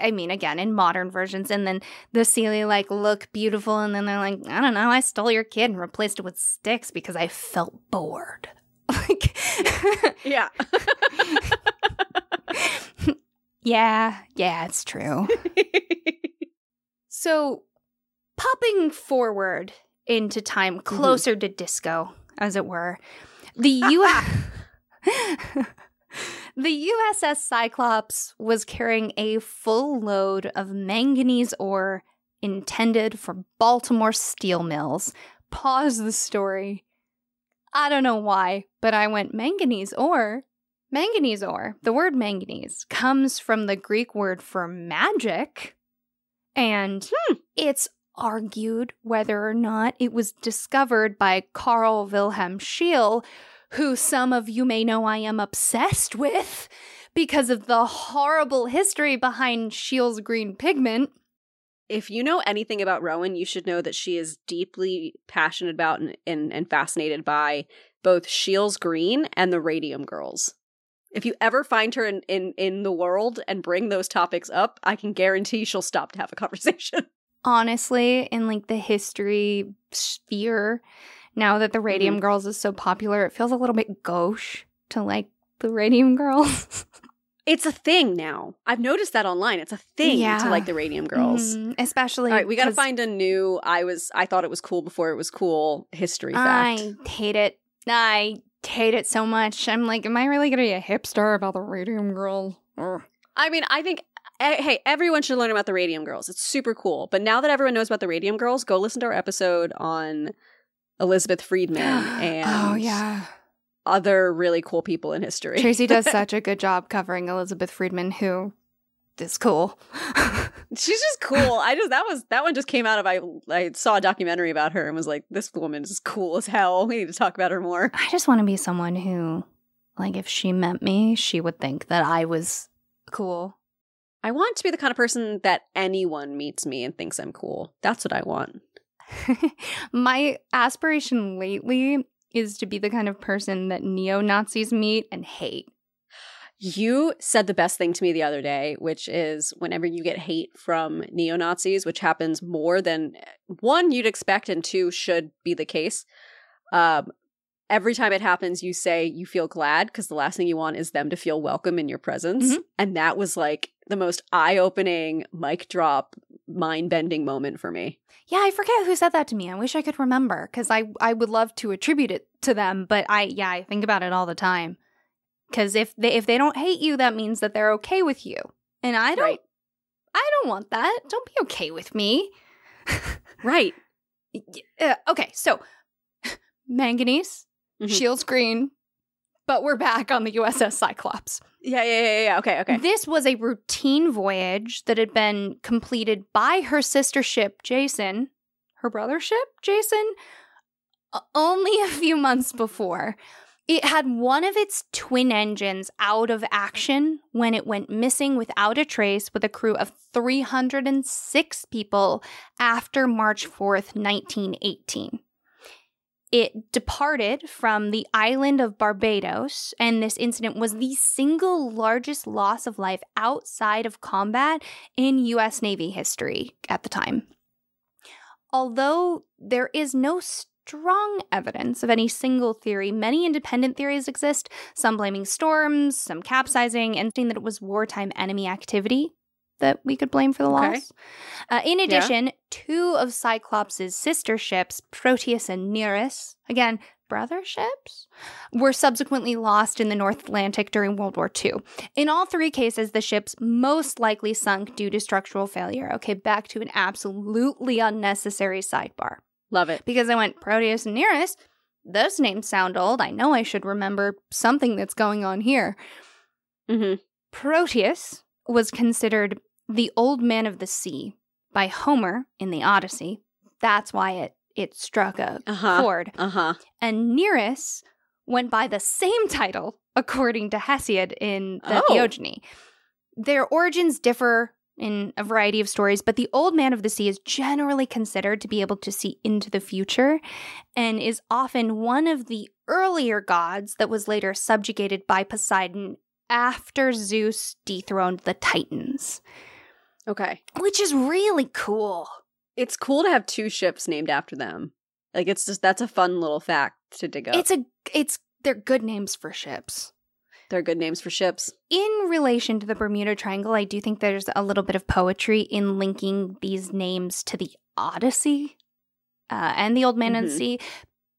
I mean, again, in modern versions. And then the Seely, like, look beautiful. And then they're like, I don't know, I stole your kid and replaced it with sticks because I felt bored. Like, yeah. Yeah, it's true. So, popping forward into time, closer to disco, as it were, The USS Cyclops was carrying a full load of manganese ore intended for Baltimore steel mills. Pause the story. I don't know why, but I went manganese ore. Manganese ore, the word manganese, comes from the Greek word for magic. And it's argued whether or not it was discovered by Carl Wilhelm Scheele, who some of you may know I am obsessed with because of the horrible history behind Scheele's green pigment. If you know anything about Rowan, you should know that she is deeply passionate about and fascinated by both Scheele's green and the Radium Girls. If you ever find her in the world and bring those topics up, I can guarantee she'll stop to have a conversation. Honestly, in like the history sphere, now that the Radium Girls is so popular, it feels a little bit gauche to like the Radium Girls. It's a thing now. I've noticed that online. It's a thing to like the Radium Girls. Especially. All right, we got to find a new, I thought it was cool before it was cool history fact. I hate it. I hate it so much. I'm like, am I really going to be a hipster about the Radium Girl? Ugh. I mean, I think, hey, everyone should learn about the Radium Girls. It's super cool. But now that everyone knows about the Radium Girls, go listen to our episode on Elizabeth Friedman and other really cool people in history. Tracy does such a good job covering Elizabeth Friedman, who is cool. She's just cool. That one just came out of I saw a documentary about her and was like, this woman is cool as hell. We need to talk about her more. I just want to be someone who, like, if she met me, she would think that I was cool. I want to be the kind of person that anyone meets me and thinks I'm cool. That's what I want. My aspiration lately is to be the kind of person that neo-Nazis meet and hate. You said the best thing to me the other day, which is whenever you get hate from neo-Nazis, which happens more than one you'd expect and two should be the case, every time it happens, you say you feel glad because the last thing you want is them to feel welcome in your presence. Mm-hmm. And that was like the most eye-opening, mic drop, mind-bending moment for me. Yeah, I forget who said that to me. I wish I could remember because I would love to attribute it to them. But I think about it all the time. Because if they don't hate you, that means that they're okay with you. And I don't want that. Don't be okay with me. Right. Okay, so manganese, Scheele's green, but we're back on the USS Cyclops. Yeah. Okay. This was a routine voyage that had been completed by her sister ship, Jason, her brother ship, Jason, only a few months before. It had one of its twin engines out of action when it went missing without a trace with a crew of 306 people after March 4th, 1918. It departed from the island of Barbados, and this incident was the single largest loss of life outside of combat in U.S. Navy history at the time. Although there is no strong evidence of any single theory, many independent theories exist, some blaming storms, some capsizing, and saying that it was wartime enemy activity that we could blame for the loss. In addition, two of Cyclops' sister ships, Proteus and Nereus, again, brother ships, were subsequently lost in the North Atlantic during World War II. In all three cases, the ships most likely sunk due to structural failure. Okay, back to an absolutely unnecessary sidebar. Love it. Because I went, Proteus and Nereus, those names sound old. I know I should remember something that's going on here. Mm-hmm. Proteus was considered the old man of the sea by Homer in The Odyssey. That's why it struck a chord. And Nereus went by the same title, according to Hesiod in the Theogony. Their origins differ in a variety of stories, but the old man of the sea is generally considered to be able to see into the future and is often one of the earlier gods that was later subjugated by Poseidon after Zeus dethroned the Titans. Okay. Which is really cool. It's cool to have two ships named after them. Like, it's just, that's a fun little fact to dig up. They're good names for ships. They're good names for ships. In relation to the Bermuda Triangle, I do think there's a little bit of poetry in linking these names to the Odyssey and the Old Man and the Sea,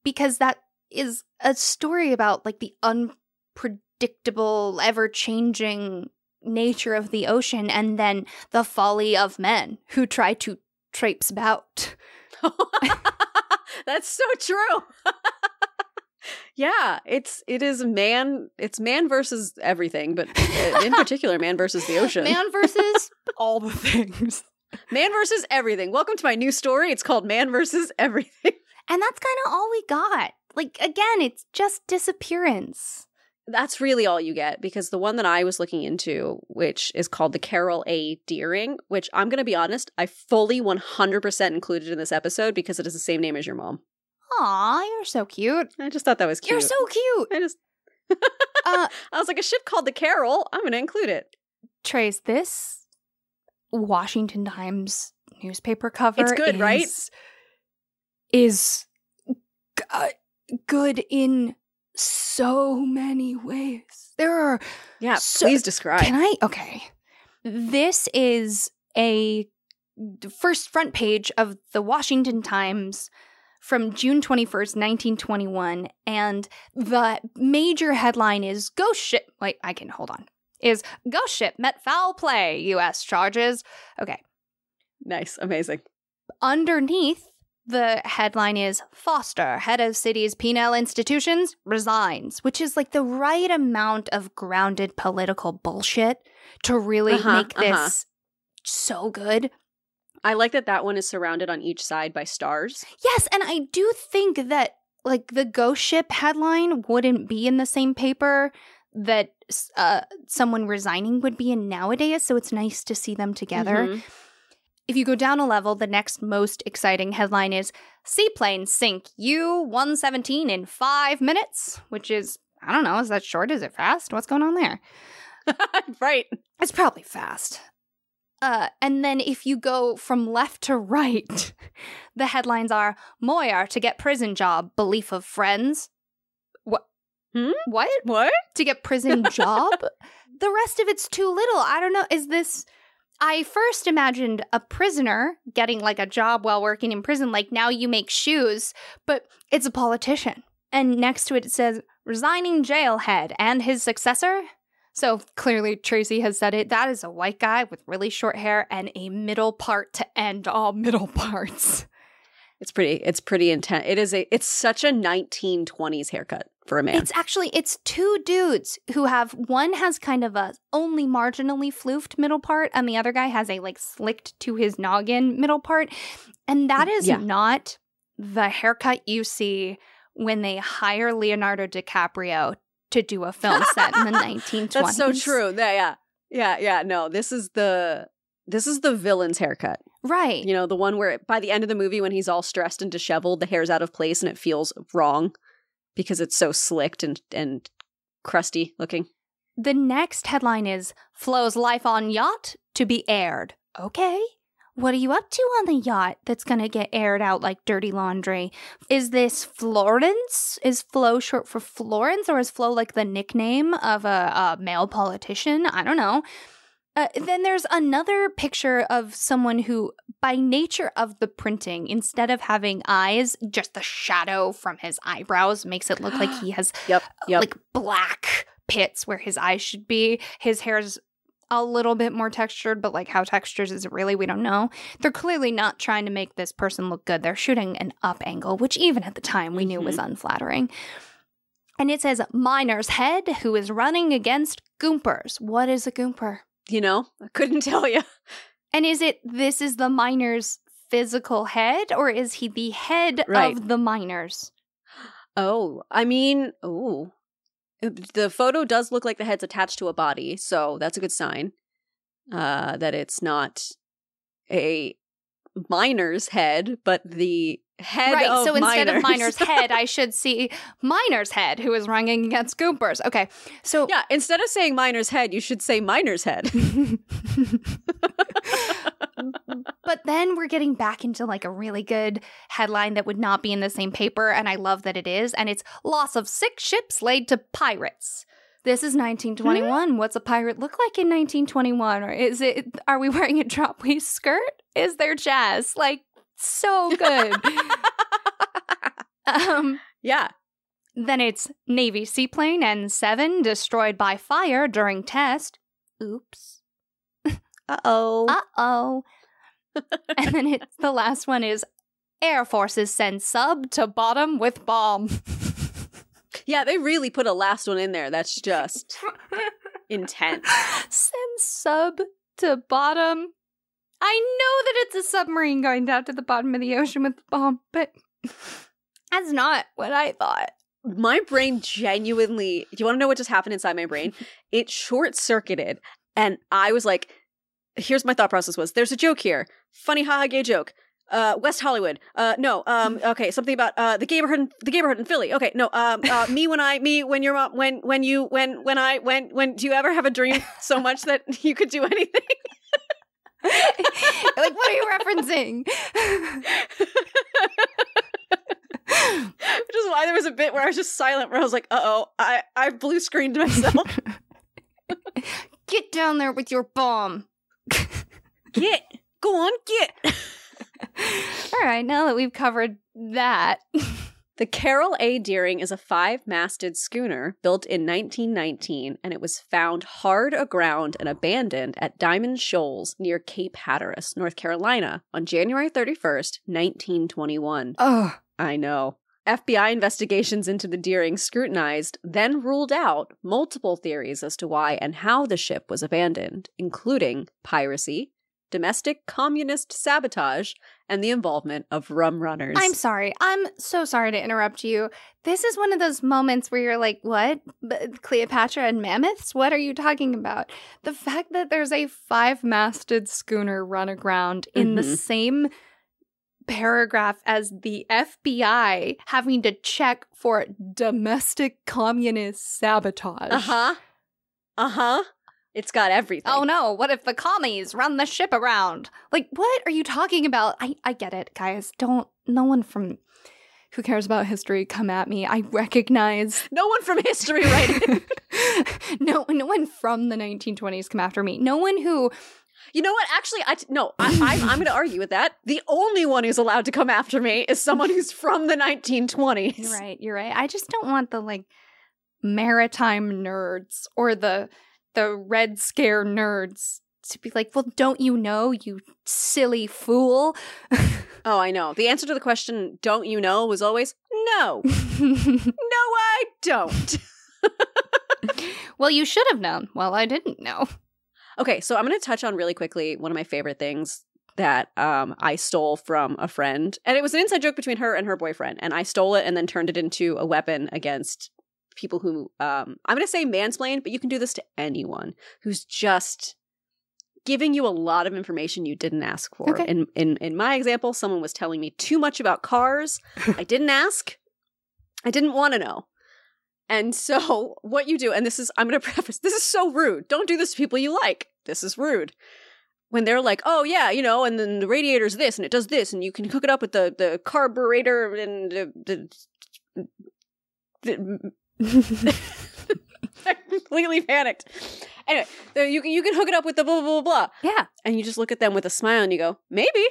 because that is a story about, like, the unpredictable, ever-changing nature of the ocean and then the folly of men who try to traipse about. That's so true. Yeah, it is man. It's man versus everything, but in particular, man versus the ocean. Man versus all the things. Man versus everything. Welcome to my new story. It's called Man versus Everything. And that's kind of all we got. Like, again, it's just disappearance. That's really all you get, because the one that I was looking into, which is called the Carroll A. Deering, which I'm going to be honest, I fully 100% included in this episode because it is the same name as your mom. Aw, you're so cute. I just thought that was cute. You're so cute. I just I was like, a ship called the Carroll, I'm going to include it. Trace, this Washington Times newspaper cover, it's good, right? Is good in so many ways. There are please describe. Can I? Okay. This is a first front page of the Washington Times from June 21st, 1921, and the major headline is Ghost Ship Met Foul Play, U.S. Charges. Okay. Nice. Amazing. Underneath, The headline is, Foster, head of city's penal institutions, resigns, which is like the right amount of grounded political bullshit to really make this so good. I like that that one is surrounded on each side by stars. Yes, and I do think that like the ghost ship headline wouldn't be in the same paper that someone resigning would be in nowadays, so it's nice to see them together. Mm-hmm. If you go down a level, the next most exciting headline is Seaplane Sink U-117 in 5 minutes, which is, I don't know, is that short? Is it fast? What's going on there? Right. It's probably fast. And then if you go from left to right, the headlines are Moyer to get prison job, belief of friends. What? To get prison job? The rest of it's too little. I don't know. Is this... I first imagined a prisoner getting, like, a job while working in prison, like, now you make shoes, but it's a politician. And next to it, it says, resigning jailhead and his successor. So clearly Tracy has said it. That is a white guy with really short hair and a middle part to end all middle parts. It's pretty intense. It's such a 1920s haircut for a man. It's two dudes who have, one has kind of a only marginally floofed middle part and the other guy has a like slicked to his noggin middle part. And that is not the haircut you see when they hire Leonardo DiCaprio to do a film set in the 1920s. That's so true. Yeah. No, this is the villain's haircut. Right. You know, the one where by the end of the movie when he's all stressed and disheveled, the hair's out of place and it feels wrong because it's so slicked and crusty looking. The next headline is, Flo's life on yacht to be aired. Okay. What are you up to on the yacht that's going to get aired out like dirty laundry? Is this Florence? Is Flo short for Florence or is Flo like the nickname of a male politician? I don't know. Then there's another picture of someone who, by nature of the printing, instead of having eyes, just the shadow from his eyebrows makes it look like he has like black pits where his eyes should be. His hair's a little bit more textured, but like how textured is it really? We don't know. They're clearly not trying to make this person look good. They're shooting an up angle, which even at the time we knew was unflattering. And it says, Miner's head who is running against Goompers. What is a Goomper? You know, I couldn't tell you. And is it, this is the miner's physical head, or is he the head of the miners? Oh, I mean, the photo does look like the head's attached to a body, so that's a good sign that it's not a miner's head, but the head of so miners. Instead of miner's head, I should see miner's head who is running against Goompers. Okay, so... yeah, instead of saying miner's head, you should say miner's head. But then we're getting back into like a really good headline that would not be in the same paper, and I love that it is, and it's loss of 6 ships laid to pirates. This is 1921. What's a pirate look like in 1921? Or is it, are we wearing a drop waist skirt? Is there jazz? Like, so good. Yeah. Then it's Navy seaplane and 7 destroyed by fire during test. Oops. Uh-oh. And then it's, the last one is Air Forces send sub to bottom with bomb. Yeah, they really put a last one in there. That's just intense. Send sub to bottom. I know that it's a submarine going down to the bottom of the ocean with the bomb, but that's not what I thought. My brain genuinely, do you want to know what just happened inside my brain? It short-circuited, and I was like, here's my thought process was, there's a joke here. Funny, haha, gay joke. West Hollywood. Okay, something about the neighborhood in Philly. Okay, no, when do you ever have a dream so much that you could do anything? Like, what are you referencing? Which is why there was a bit where I was just silent, where I was like, I blue screened myself. Get down there with your bomb. Go on, get. All right, now that we've covered that, The Carroll A. Deering is a five-masted schooner built in 1919, and it was found hard aground and abandoned at Diamond Shoals near Cape Hatteras, North Carolina, on January 31st, 1921. Ugh, I know. FBI investigations into the Deering scrutinized, then ruled out multiple theories as to why and how the ship was abandoned, including piracy, domestic communist sabotage, and the involvement of rum runners. I'm sorry. I'm so sorry to interrupt you. This is one of those moments where you're like, what? Cleopatra and mammoths? What are you talking about? The fact that there's a five-masted schooner run aground in the same paragraph as the FBI having to check for domestic communist sabotage. It's got everything. Oh no, what if the commies run the ship around? Like, what are you talking about? I get it, guys. No one from who cares about history come at me. I recognize. No one from history, right? No one from the 1920s come after me. No one who. You know what? Actually, I'm going to argue with that. The only one who's allowed to come after me is someone who's from the 1920s. You're right. I just don't want the, like, maritime nerds or the Red Scare nerds to be like, well, don't you know, you silly fool? Oh, I know. The answer to the question, don't you know, was always, no. No, I don't. Well, you should have known. Well, I didn't know. Okay, so I'm going to touch on really quickly one of my favorite things that I stole from a friend. And it was an inside joke between her and her boyfriend. And I stole it and then turned it into a weapon against people who, I'm going to say mansplained, but you can do this to anyone who's just giving you a lot of information you didn't ask for. Okay. In my example, someone was telling me too much about cars. I didn't ask. I didn't want to know. And so what you do, and this is, I'm going to preface, this is so rude. Don't do this to people you like. This is rude. When they're like, oh yeah, you know, and then the radiator's this, and it does this, and you can hook it up with the carburetor and the I completely panicked. Anyway, you can hook it up with the blah, blah, blah, blah. Yeah. And you just look at them with a smile and you go, maybe.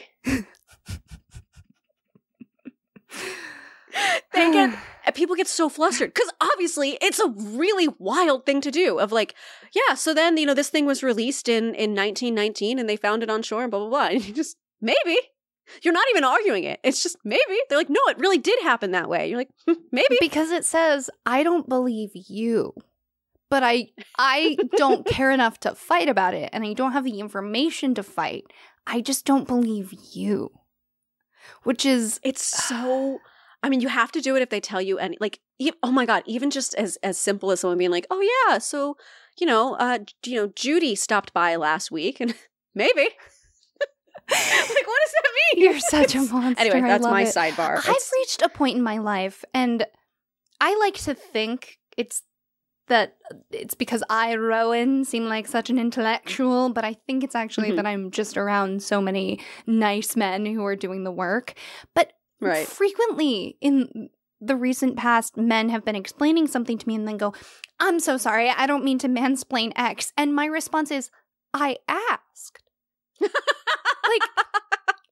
People get so flustered because obviously it's a really wild thing to do of like, yeah, so then, you know, this thing was released in 1919 and they found it on shore and blah, blah, blah. And you just, maybe. You're not even arguing it. It's just maybe. They're like, no, it really did happen that way. You're like, maybe. Because it says, I don't believe you, but I don't care enough to fight about it. And I don't have the information to fight. I just don't believe you. Which is, it's so, I mean, you have to do it if they tell you any, like, oh my God, even just as simple as someone being like, oh yeah, so, you know, Judy stopped by last week and maybe. Like, what does that mean? You're such a monster. Anyway, that's my sidebar. I've reached a point in my life, and I like to think it's because I, Rowan, seem like such an intellectual, but I think it's actually that I'm just around so many nice men who are doing the work. But frequently in the recent past, men have been explaining something to me and then go, I'm so sorry, I don't mean to mansplain X. And my response is, I asked. Like,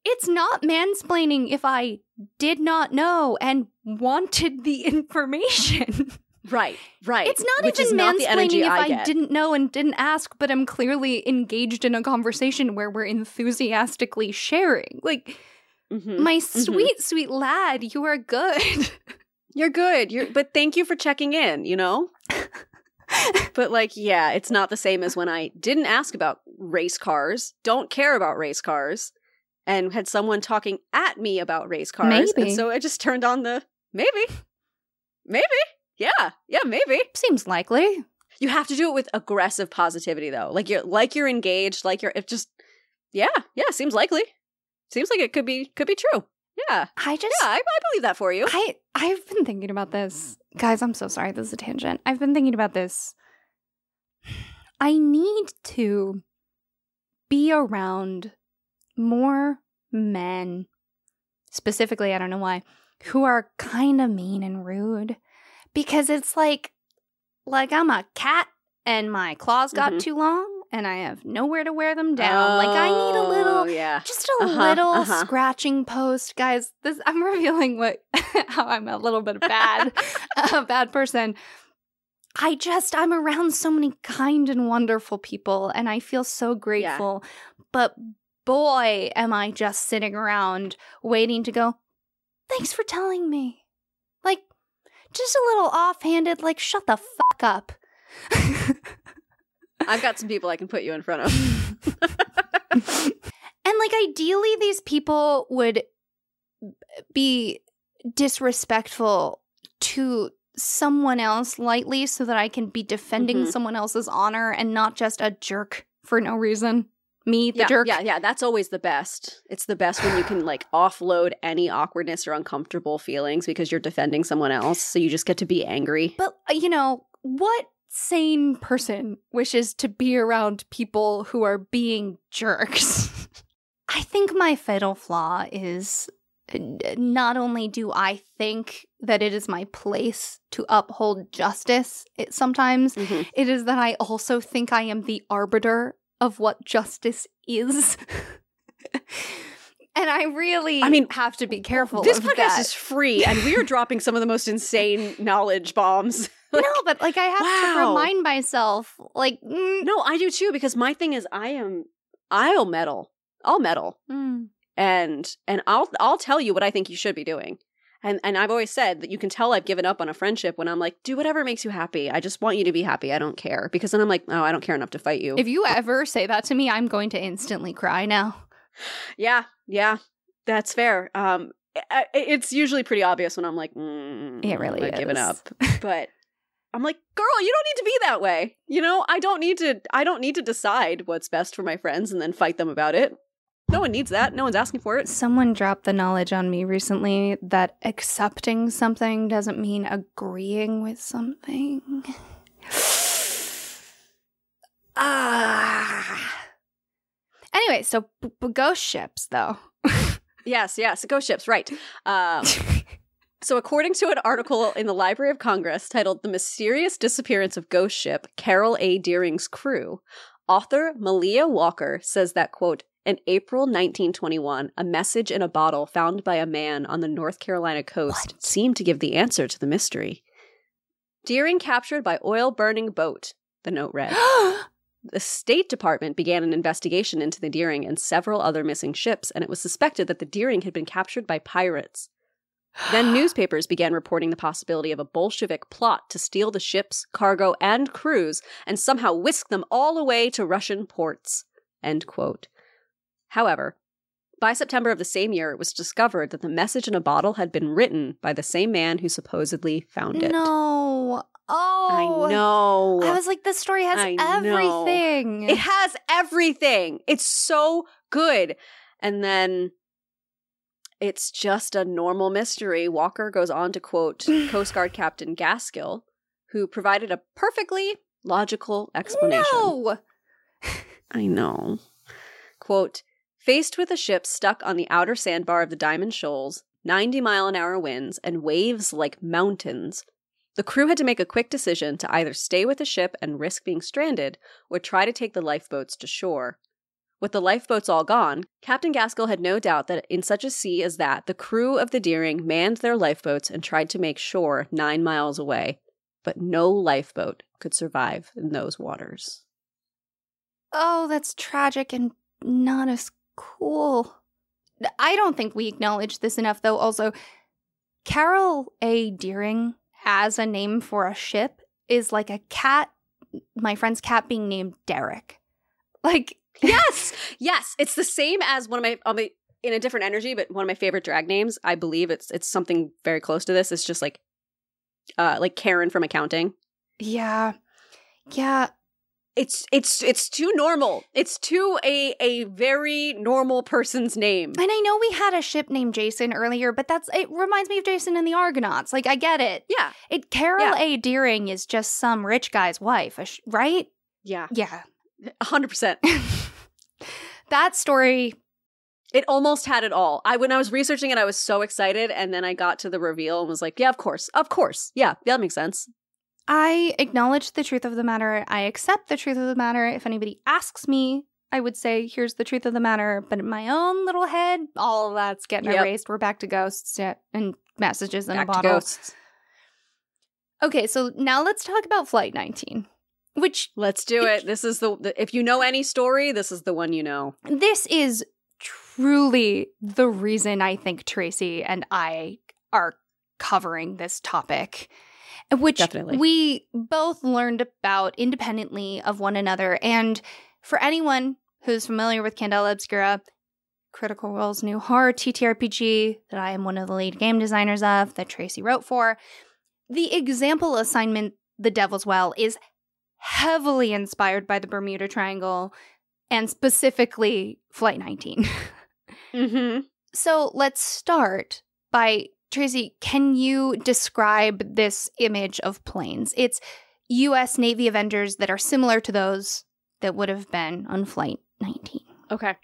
it's not mansplaining if I did not know and wanted the information. Right. It's not even mansplaining if I didn't know and didn't ask, but I'm clearly engaged in a conversation where we're enthusiastically sharing. Like, my sweet, sweet lad, you are good. You're good. But thank you for checking in, you know? But like, yeah, it's not the same as when I didn't ask about race cars, don't care about race cars, and had someone talking at me about race cars. Maybe. And so I just turned on the maybe. Yeah, maybe. Seems likely. You have to do it with aggressive positivity, though. Like you're engaged, like it just, yeah, seems likely. Seems like it could be true. Yeah. I believe that for you. I've been thinking about this. Guys, I'm so sorry. This is a tangent. I've been thinking about this. I need to be around more men, specifically, I don't know why, who are kind of mean and rude. Because it's like I'm a cat and my claws got too long and I have nowhere to wear them down. Oh, like I need a little, just a little scratching post, guys. This I'm revealing what how I'm a little bit bad, a bad person. I'm around so many kind and wonderful people, and I feel so grateful. Yeah. But boy, am I just sitting around waiting to go, thanks for telling me. Like, just a little offhanded, like, shut the fuck up. I've got some people I can put you in front of. And, like, ideally these people would be disrespectful to someone else lightly so that I can be defending someone else's honor and not just a jerk for no reason. Me, the jerk. Yeah, yeah, that's always the best. It's the best when you can, like, offload any awkwardness or uncomfortable feelings because you're defending someone else, so you just get to be angry. But, you know, what sane person wishes to be around people who are being jerks? I think my fatal flaw is not only do I think that it is my place to uphold justice, sometimes, it is that I also think I am the arbiter of what justice is. And I really have to be careful of that. This podcast is free, and we are dropping some of the most insane knowledge bombs. Like, no, but like I have to remind myself, like... No, I do too, because my thing is I'll meddle. I'll meddle. And I'll tell you what I think you should be doing. And I've always said that you can tell I've given up on a friendship when I'm like, do whatever makes you happy. I just want you to be happy. I don't care. Because then I'm like, oh, I don't care enough to fight you. If you ever say that to me, I'm going to instantly cry now. Yeah. Yeah. That's fair. It's usually pretty obvious when I'm like, it really is. I've given up. But I'm like, girl, you don't need to be that way. You know, I don't need to decide what's best for my friends and then fight them about it. No one needs that. No one's asking for it. Someone dropped the knowledge on me recently that accepting something doesn't mean agreeing with something. Anyway, so ghost ships, though. Yes, ghost ships, right. So according to an article in the Library of Congress titled The Mysterious Disappearance of Ghost Ship, Carroll A. Deering's Crew, author Malia Walker says that, quote, in April 1921, a message in a bottle found by a man on the North Carolina coast seemed to give the answer to the mystery. Deering captured by oil-burning boat, the note read. The State Department began an investigation into the Deering and several other missing ships, and it was suspected that the Deering had been captured by pirates. Then newspapers began reporting the possibility of a Bolshevik plot to steal the ships, cargo, and crews, and somehow whisk them all away to Russian ports, end quote. However, by September of the same year, it was discovered that the message in a bottle had been written by the same man who supposedly found it. No. Oh. I know. I was like, this story has everything. Know. It has everything. It's so good. And then it's just a normal mystery. Walker goes on to quote Coast Guard Captain Gaskill, who provided a perfectly logical explanation. No. I know. Quote, faced with a ship stuck on the outer sandbar of the Diamond Shoals, 90-mile-an-hour winds, and waves like mountains, the crew had to make a quick decision to either stay with the ship and risk being stranded or try to take the lifeboats to shore. With the lifeboats all gone, Captain Gaskill had no doubt that in such a sea as that, the crew of the Deering manned their lifeboats and tried to make shore 9 miles away. But no lifeboat could survive in those waters. Oh, that's tragic and not as cool. I don't think we acknowledge this enough, though. Also, Carroll A. Deering as a name for a ship is like a cat, my friend's cat being named Derek. Like, yes. It's the same as one of my, in a different energy, but one of my favorite drag names. I believe it's something very close to this. It's just like Karen from accounting. Yeah. It's too normal. It's too a very normal person's name. And I know we had a ship named Jason earlier, but it reminds me of Jason and the Argonauts. Like, I get it. Yeah. Carroll A. Deering is just some rich guy's wife, right? Yeah. Yeah. 100%. That story... It almost had it all. When I was researching it, I was so excited, and then I got to the reveal and was like, yeah, of course. Yeah, that makes sense. I acknowledge the truth of the matter. I accept the truth of the matter. If anybody asks me, I would say, here's the truth of the matter. But in my own little head, all of that's getting erased. We're back to ghosts and messages in a bottle. Okay, so now let's talk about Flight 19. Which let's do it. This is the if you know any story, this is the one you know. This is truly the reason I think Tracy and I are covering this topic, which we both learned about independently of one another. And for anyone who's familiar with Candela Obscura, Critical Role's new horror TTRPG that I am one of the lead game designers of, that Tracy wrote for, the example assignment, The Devil's Well, is heavily inspired by the Bermuda Triangle and specifically Flight 19. Mm-hmm. So let's start by, Tracy, can you describe this image of planes? It's U.S. Navy Avengers that are similar to those that would have been on Flight 19. Okay.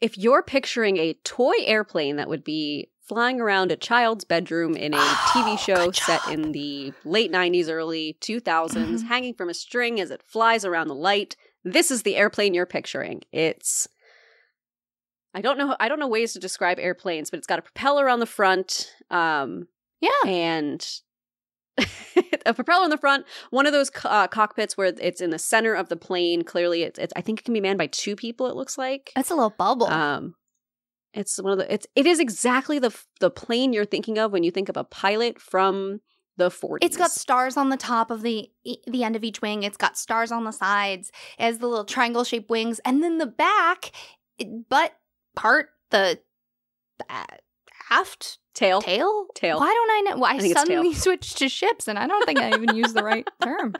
If you're picturing a toy airplane that would be flying around a child's bedroom in a TV show set in the late 90s, early 2000s, mm-hmm. hanging from a string as it flies around the light. This is the airplane you're picturing. It's, I don't know ways to describe airplanes, but it's got a propeller on the front. And a propeller on the front, one of those cockpits where it's in the center of the plane. Clearly, it's I think it can be manned by two people, it looks like. That's a little bubble. It's one of the it is exactly the plane you're thinking of when you think of a pilot from the 40s. It's got stars on the top of the end of each wing. It's got stars on the sides. It has the little triangle shaped wings, and then the back aft tail. Why don't I know? Well, I suddenly switched to ships, and I don't think I even used the right term.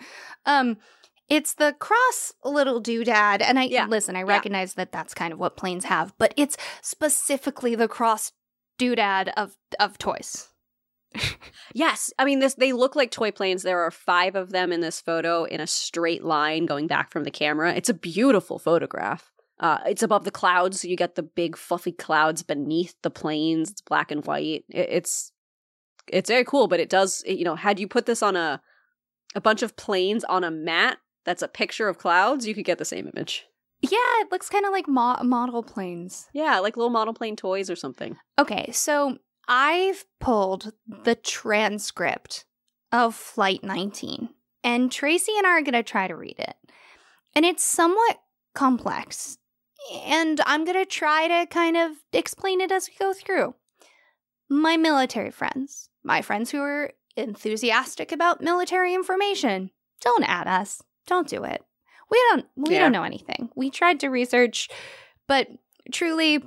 It's the cross little doodad, and I recognize that that's kind of what planes have, but it's specifically the cross doodad of toys. Yes. I mean, they look like toy planes. There are 5 of them in this photo in a straight line going back from the camera. It's a beautiful photograph. It's above the clouds, so you get the big fluffy clouds beneath the planes. It's black and white. It's very cool, but it does, had you put this on a bunch of planes on a mat, that's a picture of clouds, you could get the same image. Yeah, it looks kind of like model planes. Yeah, like little model plane toys or something. Okay, so I've pulled the transcript of Flight 19, and Tracy and I are going to try to read it. And it's somewhat complex, and I'm going to try to kind of explain it as we go through. My military friends, my friends who are enthusiastic about military information, don't at us. Don't do it. We don't know anything. We tried to research, but truly,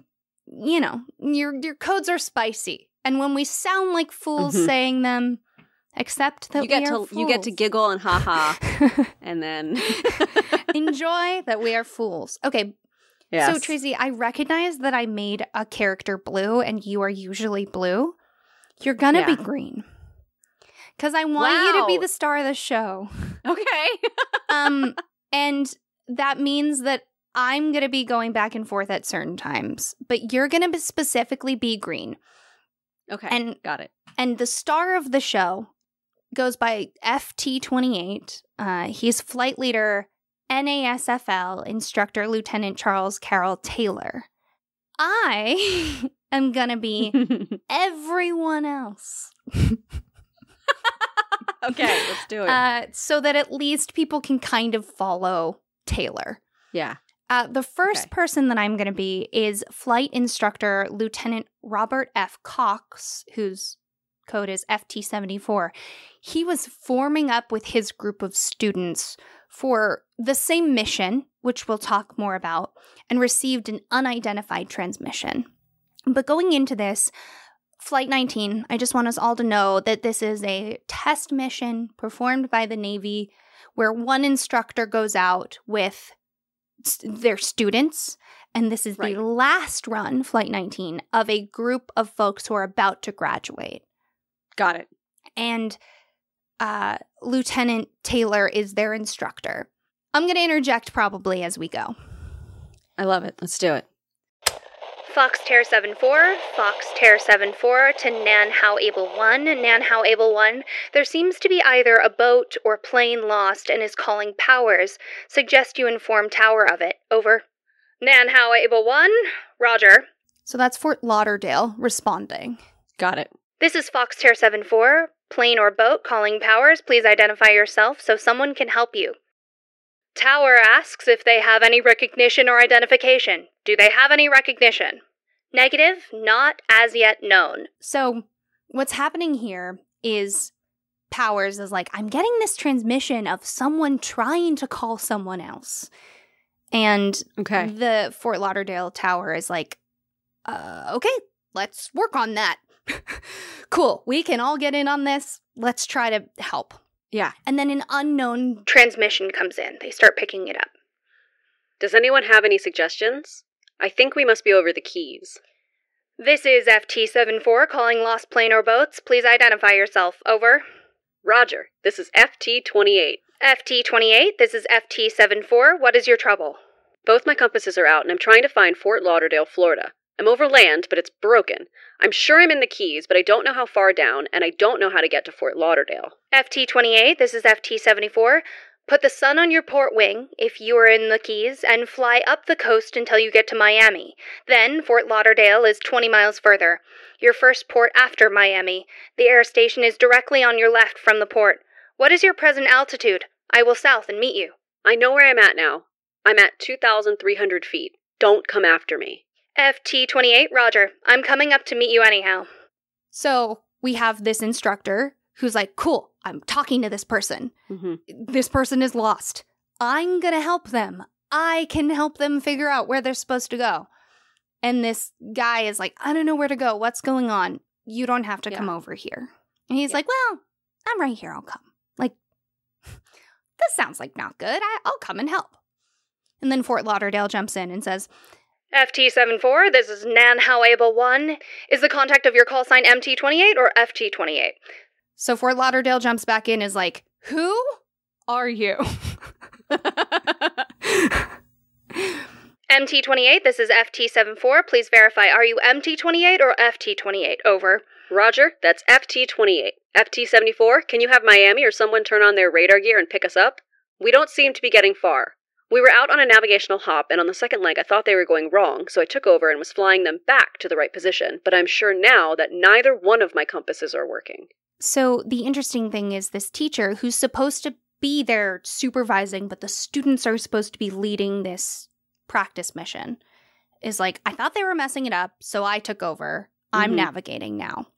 your codes are spicy, and when we sound like fools mm-hmm. saying them, accept that you get to giggle and ha-ha, and then enjoy that we are fools. Okay. Yes. So Tracy, I recognize that I made a character blue, and you are usually blue. You're gonna be green. Because I want you to be the star of the show. Okay. And that means that I'm going to be going back and forth at certain times. But you're going to specifically be green. Okay, and, got it. And the star of the show goes by FT-28. He's Flight Leader NASFL Instructor Lieutenant Charles Carroll Taylor. I am going to be everyone else. Okay, let's do it. So that at least people can kind of follow Taylor. Yeah. The first person that I'm going to be is Flight Instructor Lieutenant Robert F. Cox, whose code is FT-74. He was forming up with his group of students for the same mission, which we'll talk more about, and received an unidentified transmission. But going into this, Flight 19, I just want us all to know that this is a test mission performed by the Navy where one instructor goes out with their students. And this is the last run, Flight 19, of a group of folks who are about to graduate. Got it. And Lieutenant Taylor is their instructor. I'm going to interject probably as we go. I love it. Let's do it. Foxterra 74, Foxterra 74 to Nanhao Able 1, Nanhao Able 1. There seems to be either a boat or plane lost and is calling Powers. Suggest you inform Tower of it. Over. Nanhao Able 1, Roger. So that's Fort Lauderdale responding. Got it. This is Foxterra 74, plane or boat calling Powers. Please identify yourself so someone can help you. Tower asks if they have any recognition or identification. Do they have any recognition? Negative, not as yet known. So what's happening here is Powers is like, I'm getting this transmission of someone trying to call someone else. And the Fort Lauderdale Tower is like, okay, let's work on that. Cool. We can all get in on this. Let's try to help. Yeah. And then an unknown transmission comes in. They start picking it up. Does anyone have any suggestions? I think we must be over the Keys. This is FT-74 calling lost plane or boats. Please identify yourself. Over. Roger. This is FT-28. FT-28, this is FT-74. What is your trouble? Both my compasses are out, and I'm trying to find Fort Lauderdale, Florida. I'm over land, but it's broken. I'm sure I'm in the Keys, but I don't know how far down, and I don't know how to get to Fort Lauderdale. FT-28, this is FT-74. Put the sun on your port wing, if you are in the Keys, and fly up the coast until you get to Miami. Then, Fort Lauderdale is 20 miles further. Your first port after Miami. The air station is directly on your left from the port. What is your present altitude? I will south and meet you. I know where I'm at now. I'm at 2,300 feet. Don't come after me. FT-28, Roger. I'm coming up to meet you anyhow. So we have this instructor who's like, cool, I'm talking to this person. Mm-hmm. This person is lost. I'm going to help them. I can help them figure out where they're supposed to go. And this guy is like, I don't know where to go. What's going on? You don't have to come over here. And he's like, well, I'm right here. I'll come. Like, this sounds like not good. I'll come and help. And then Fort Lauderdale jumps in and says, FT-74, this is Nanhao Able 1. Is the contact of your call sign MT-28 or FT-28? So Fort Lauderdale jumps back in and is like, who are you? MT-28, this is FT-74. Please verify, are you MT-28 or FT-28? Over. Roger, that's FT-28. FT-74, can you have Miami or someone turn on their radar gear and pick us up? We don't seem to be getting far. We were out on a navigational hop, and on the second leg I thought they were going wrong, so I took over and was flying them back to the right position, but I'm sure now that neither one of my compasses are working. So the interesting thing is this teacher, who's supposed to be there supervising, but the students are supposed to be leading this practice mission, is like, I thought they were messing it up, so I took over. I'm navigating now.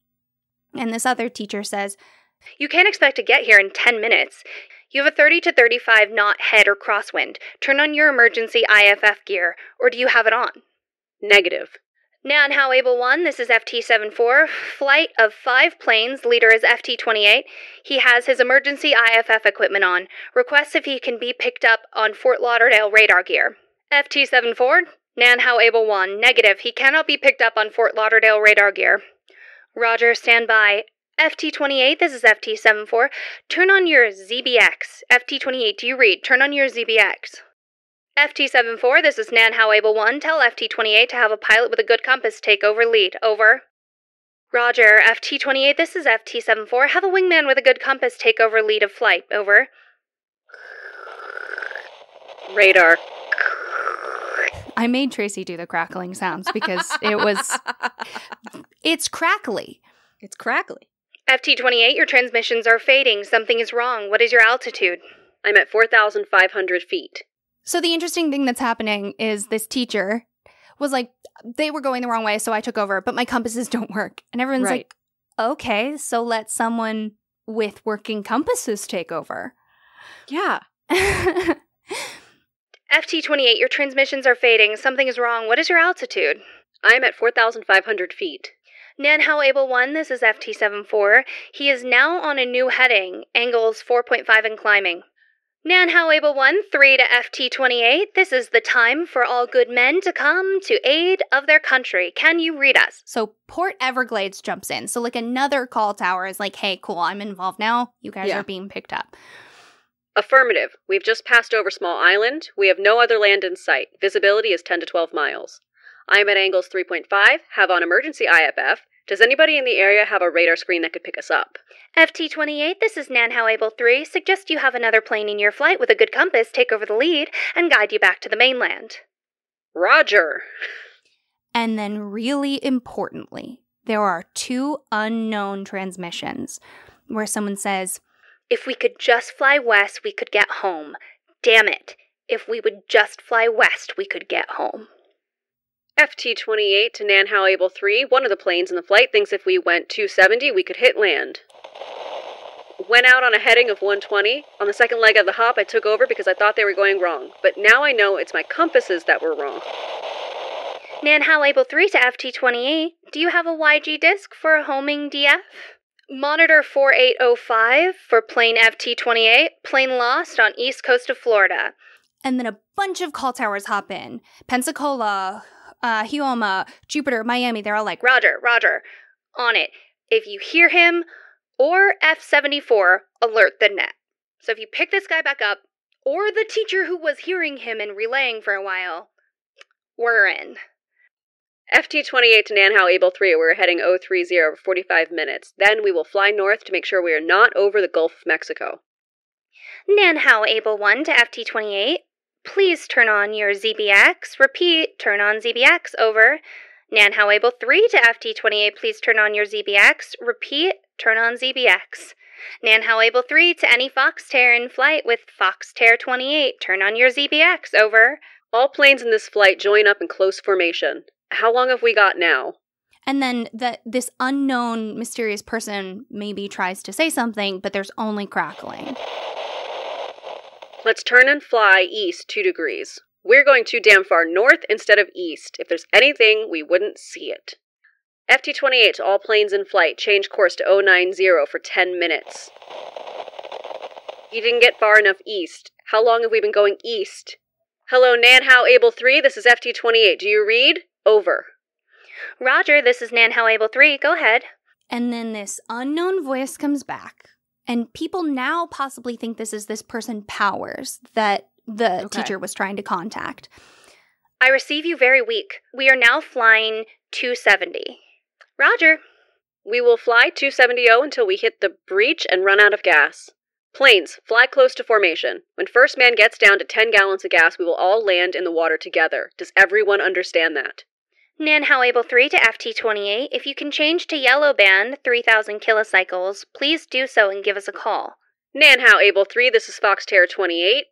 And this other teacher says, you can't expect to get here in 10 minutes. You have a 30 to 35 knot head or crosswind. Turn on your emergency IFF gear, or do you have it on? Negative. Nanhao Able 1, this is FT-74. Flight of 5 planes, leader is FT-28. He has his emergency IFF equipment on. Requests if he can be picked up on Fort Lauderdale radar gear. FT-74, Nanhao Able 1, negative. He cannot be picked up on Fort Lauderdale radar gear. Roger, stand by. FT-28, this is FT-74. Turn on your ZBX. FT-28, do you read? Turn on your ZBX. FT-74, this is Nanhao Able 1. Tell FT-28 to have a pilot with a good compass take over lead. Over. Roger. FT-28, this is FT-74. Have a wingman with a good compass take over lead of flight. Over. Radar. I made Tracy do the crackling sounds because it's crackly. It's crackly. FT-28, your transmissions are fading. Something is wrong. What is your altitude? I'm at 4,500 feet. So the interesting thing that's happening is this teacher was like, they were going the wrong way, so I took over, but my compasses don't work. And everyone's like, okay, so let someone with working compasses take over. Yeah. FT-28, your transmissions are fading. Something is wrong. What is your altitude? I'm at 4,500 feet. Nanhao Able 1, this is FT-74. He is now on a new heading, angles 4.5 and climbing. Nanhao Able 1, 3 to FT-28. This is the time for all good men to come to aid of their country. Can you read us? So Port Everglades jumps in. So like another call tower is like, hey, cool, I'm involved now. You guys are being picked up. Affirmative. We've just passed over Small Island. We have no other land in sight. Visibility is 10 to 12 miles. I'm at angles 3.5, have on emergency IFF. Does anybody in the area have a radar screen that could pick us up? FT-28, this is Nan Howable 3. Suggest you have another plane in your flight with a good compass take over the lead and guide you back to the mainland. Roger. And then really importantly, there are two unknown transmissions where someone says, if we could just fly west, we could get home. Damn it. If we would just fly west, we could get home. FT-28 to Nan Howable 3, one of the planes in the flight thinks if we went 270, we could hit land. Went out on a heading of 120. On the second leg of the hop, I took over because I thought they were going wrong. But now I know it's my compasses that were wrong. Nan Howable 3 to FT-28, do you have a YG disc for a homing DF? Monitor 4805 for plane FT-28, plane lost on east coast of Florida. And then a bunch of call towers hop in. Pensacola, Hioma, Jupiter, Miami, they're all like, Roger, Roger, on it. If you hear him or F-74, alert the net. So if you pick this guy back up, or the teacher who was hearing him and relaying for a while, we're in. FT-28 to Nan Howable 3, we're heading 030 over 45 minutes. Then we will fly north to make sure we are not over the Gulf of Mexico. Nan Howable 1 to FT-28, please turn on your ZBX. Repeat, turn on ZBX, over. Nan Howable 3 to FT-28, please turn on your ZBX. Repeat, turn on ZBX. Nan Howable 3 to any Foxterr in flight with Foxterr 28, turn on your ZBX, over. All planes in this flight join up in close formation. How long have we got now? And then this unknown mysterious person maybe tries to say something, but there's only crackling. Let's turn and fly east 2 degrees. We're going too damn far north instead of east. If there's anything, we wouldn't see it. FT-28 to all planes in flight. Change course to 090 for 10 minutes. You didn't get far enough east. How long have we been going east? Hello, Nan Howable 3. This is FT-28. Do you read? Over. Roger, this is Nan Howable 3. Go ahead. And then this unknown voice comes back. And people now possibly think this is this person Powers that the teacher was trying to contact. I receive you very weak. We are now flying 270. Roger. We will fly 270 until we hit the breach and run out of gas. Planes, fly close to formation. When first man gets down to 10 gallons of gas, we will all land in the water together. Does everyone understand that? Nan Howable 3 to FT-28, if you can change to yellow band, 3,000 kilocycles, please do so and give us a call. Nan Howable 3, this is Foxterr 28.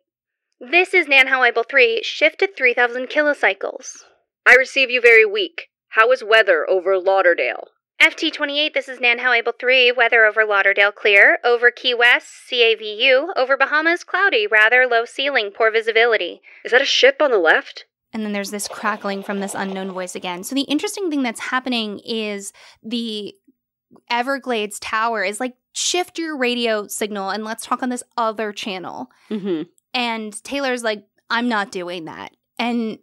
This is Nan Howable 3, shift to 3,000 kilocycles. I receive you very weak. How is weather over Lauderdale? FT-28, this is Nan Howable 3, weather over Lauderdale clear, over Key West, CAVU, over Bahamas cloudy, rather low ceiling, poor visibility. Is that a ship on the left? And then there's this crackling from this unknown voice again. So the interesting thing that's happening is the Everglades tower is like, shift your radio signal and let's talk on this other channel. Mm-hmm. And Taylor's like, I'm not doing that. And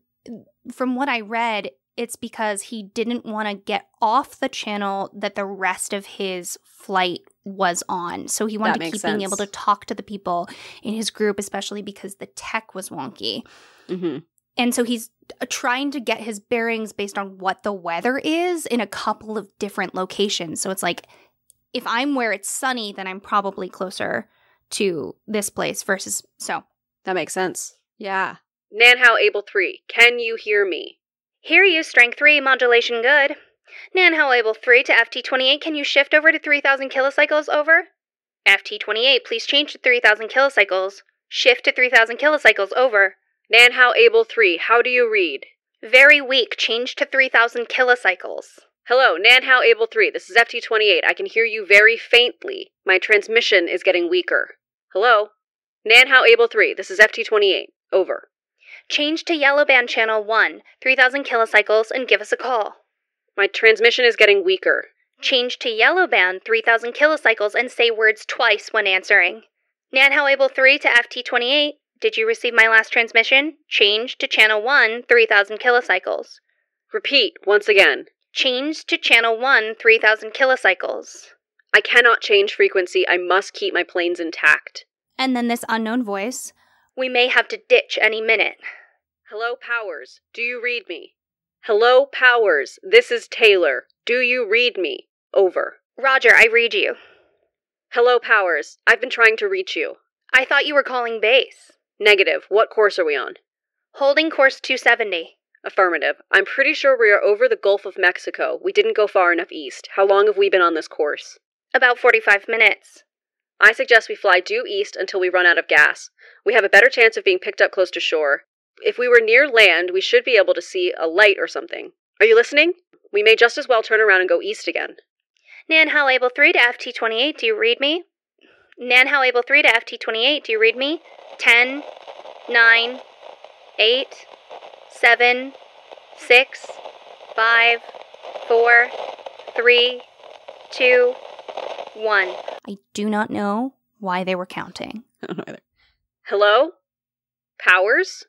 from what I read, it's because he didn't want to get off the channel that the rest of his flight was on. So he wanted to keep being able to talk to the people in his group, especially because the tech was wonky. Mm-hmm. And so he's trying to get his bearings based on what the weather is in a couple of different locations. So it's like, if I'm where it's sunny, then I'm probably closer to this place versus so. That makes sense. Yeah. Nan Howable 3, can you hear me? Hear you, strength 3, modulation good. Nan Howable 3 to FT-28, can you shift over to 3,000 kilocycles over? FT-28, please change to 3,000 kilocycles. Shift to 3,000 kilocycles over. Nan Howable 3, how do you read? Very weak, change to 3,000 kilocycles. Hello, Nan Howable 3, this is FT-28. I can hear you very faintly. My transmission is getting weaker. Hello? Nan Howable 3, this is FT-28. Over. Change to yellow band channel 1, 3,000 kilocycles, and give us a call. My transmission is getting weaker. Change to yellow band, 3,000 kilocycles, and say words twice when answering. Nan Howable 3 to FT-28. Did you receive my last transmission? Change to channel 1, 3,000 kilocycles. Repeat once again. Change to channel 1, 3,000 kilocycles. I cannot change frequency. I must keep my planes intact. And then this unknown voice. We may have to ditch any minute. Hello, Powers. Do you read me? Hello, Powers. This is Taylor. Do you read me? Over. Roger, I read you. Hello, Powers. I've been trying to reach you. I thought you were calling base. Negative. What course are we on? Holding course 270. Affirmative. I'm pretty sure we are over the Gulf of Mexico. We didn't go far enough east. How long have we been on this course? About 45 minutes. I suggest we fly due east until we run out of gas. We have a better chance of being picked up close to shore. If we were near land, we should be able to see a light or something. Are you listening? We may just as well turn around and go east again. Nanhal Label 3 to FT-28, do you read me? Nanhal Label 3 to FT-28, do you read me? 10, 9, 8, 7, 6, 5, 4, 3, 2, 1. I do not know why they were counting. I don't know either. Hello? Powers?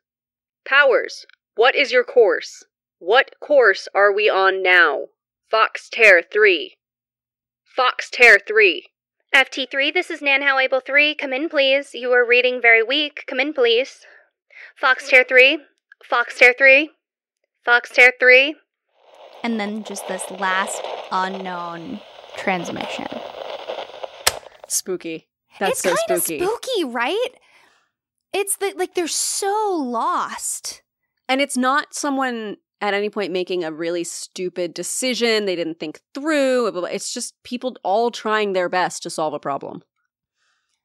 Powers, what is your course? What course are we on now? Foxterre 3. Foxterre 3. FT3, this is Nanhal Able 3. Come in, please. You are reading very weak. Come in, please. Foxterre 3. Foxterre 3. Foxterre 3. And then just this last unknown transmission. Spooky. That's so spooky. It's kind of spooky, right? It's like they're so lost. And it's not someone at any point making a really stupid decision they didn't think through. It's just people all trying their best to solve a problem.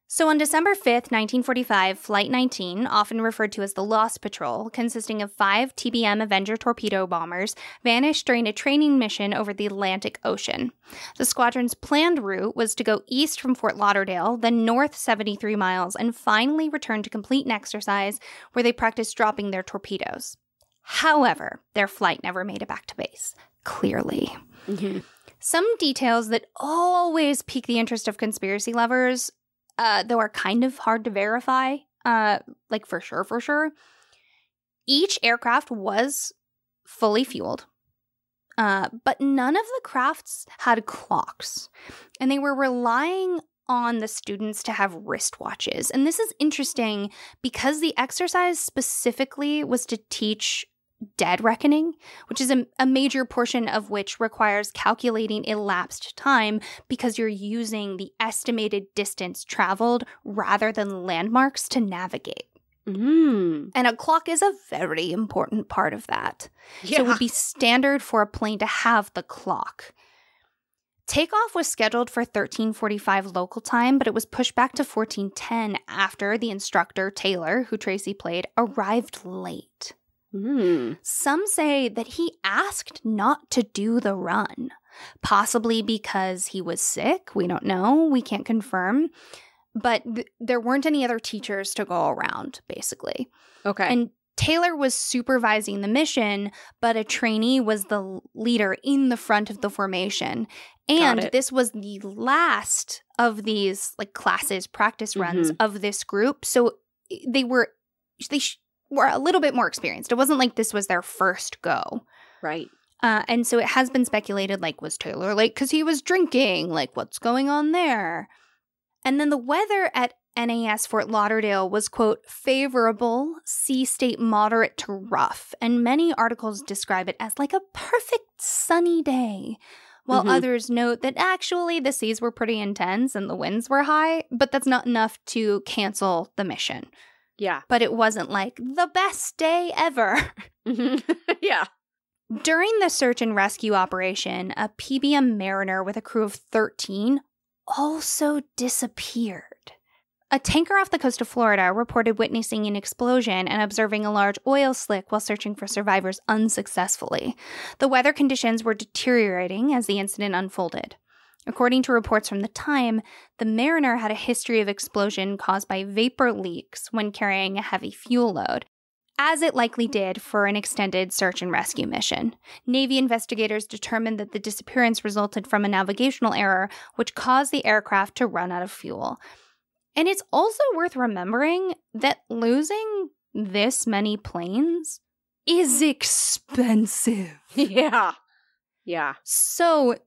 So on December 5th, 1945, Flight 19, often referred to as the Lost Patrol, consisting of 5 TBM Avenger torpedo bombers, vanished during a training mission over the Atlantic Ocean. The squadron's planned route was to go east from Fort Lauderdale, then north 73 miles, and finally return to complete an exercise where they practiced dropping their torpedoes. However, their flight never made it back to base. Clearly. Mm-hmm. Some details that always pique the interest of conspiracy lovers, though are kind of hard to verify, like for sure. Each aircraft was fully fueled, but none of the crafts had clocks, and they were relying on the students to have wristwatches. And this is interesting because the exercise specifically was to teach dead reckoning, which is a major portion of which requires calculating elapsed time because you're using the estimated distance traveled rather than landmarks to navigate. Mm. And a clock is a very important part of that. Yeah. So it would be standard for a plane to have the clock. Takeoff was scheduled for 13:45 local time, but it was pushed back to 14:10 after the instructor, Taylor, who Tracy played, arrived late. Mm. Some say that he asked not to do the run, possibly because he was sick. We don't know. We can't confirm. But there weren't any other teachers to go around, basically. Okay. And Taylor was supervising the mission, but a trainee was the leader in the front of the formation. And this was the last of these like classes, practice runs of this group. So they were a little bit more experienced. It wasn't like this was their first go. Right. And so it has been speculated, like, was Taylor late because he was drinking? Like, what's going on there? And then the weather at NAS Fort Lauderdale was, quote, favorable, sea state moderate to rough. And many articles describe it as like a perfect sunny day. While others note that actually the seas were pretty intense and the winds were high, but that's not enough to cancel the mission. Yeah. But it wasn't like the best day ever. Yeah. During the search and rescue operation, a PBM Mariner with a crew of 13 also disappeared. A tanker off the coast of Florida reported witnessing an explosion and observing a large oil slick while searching for survivors unsuccessfully. The weather conditions were deteriorating as the incident unfolded. According to reports from the time, the Mariner had a history of explosion caused by vapor leaks when carrying a heavy fuel load, as it likely did for an extended search and rescue mission. Navy investigators determined that the disappearance resulted from a navigational error, which caused the aircraft to run out of fuel. And it's also worth remembering that losing this many planes is expensive. Yeah. Yeah. So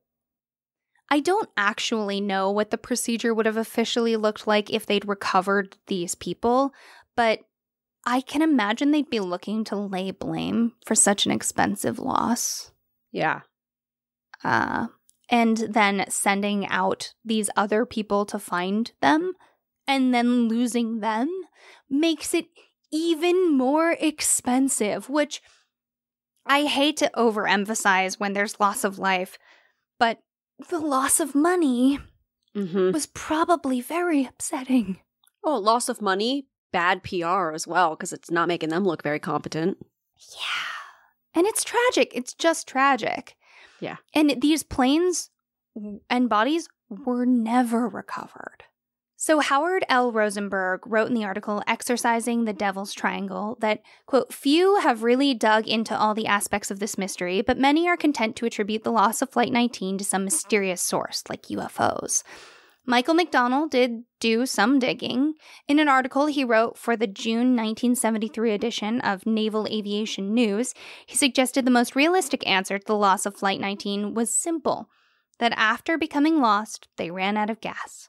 I don't actually know what the procedure would have officially looked like if they'd recovered these people, but I can imagine they'd be looking to lay blame for such an expensive loss. Yeah. And then sending out these other people to find them and then losing them makes it even more expensive, which I hate to overemphasize when there's loss of life, but the loss of money was probably very upsetting. Oh, loss of money, bad PR as well, because it's not making them look very competent. Yeah. And it's tragic. It's just tragic. Yeah. And these planes and bodies were never recovered. So Howard L. Rosenberg wrote in the article Exercising the Devil's Triangle that, quote, few have really dug into all the aspects of this mystery, but many are content to attribute the loss of Flight 19 to some mysterious source, like UFOs. Michael McDonald did do some digging. In an article he wrote for the June 1973 edition of Naval Aviation News, he suggested the most realistic answer to the loss of Flight 19 was simple, that after becoming lost, they ran out of gas.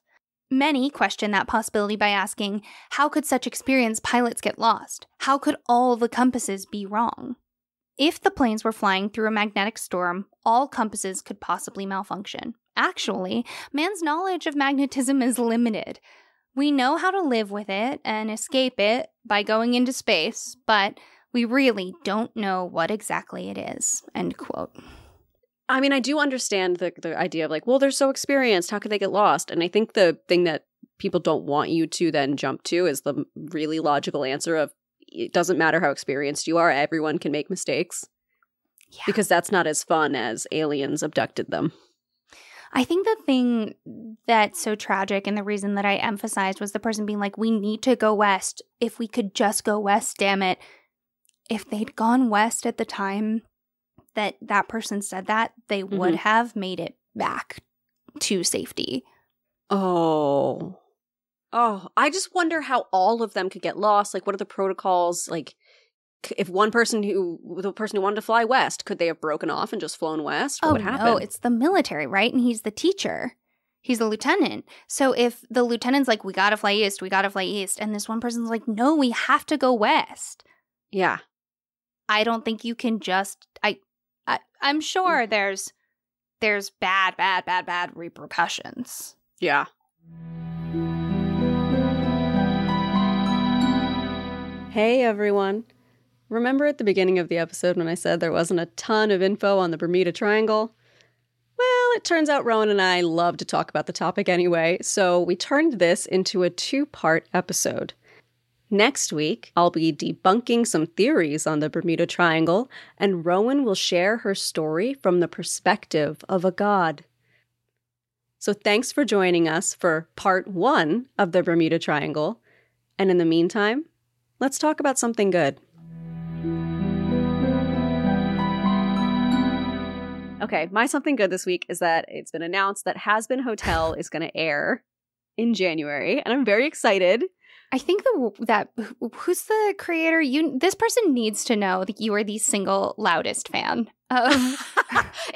Many questioned that possibility by asking, how could such experienced pilots get lost? How could all the compasses be wrong? If the planes were flying through a magnetic storm, all compasses could possibly malfunction. Actually, man's knowledge of magnetism is limited. We know how to live with it and escape it by going into space, but we really don't know what exactly it is, end quote. I mean, I do understand the idea of like, well, they're so experienced, how could they get lost? And I think the thing that people don't want you to then jump to is the really logical answer of, it doesn't matter how experienced you are, everyone can make mistakes. Yeah. Because that's not as fun as aliens abducted them. I think the thing that's so tragic and the reason that I emphasized was the person being like, we need to go west. If we could just go west, damn it. If they'd gone west at the time that person said that, they would have made it back to safety. Oh, I just wonder how all of them could get lost. Like, what are the protocols? Like, if one person the person who wanted to fly west, could they have broken off and just flown west? What would happen? Oh, no, it's the military, right? And he's the teacher. He's the lieutenant. So if the lieutenant's like, we gotta fly east, and this one person's like, no, we have to go west. Yeah. I don't think you can just, I'm sure there's bad repercussions. Yeah. Hey, everyone. Remember at the beginning of the episode when I said there wasn't a ton of info on the Bermuda Triangle? Well, it turns out Rowan and I love to talk about the topic anyway, so we turned this into a two-part episode. Next week, I'll be debunking some theories on the Bermuda Triangle, and Rowan will share her story from the perspective of a god. So thanks for joining us for part one of the Bermuda Triangle, and in the meantime, let's talk about something good. Okay, my something good this week is that it's been announced that Has Been Hotel is going to air in January, and I'm very excited. I think that who's the creator? This person needs to know that you are the single loudest fan.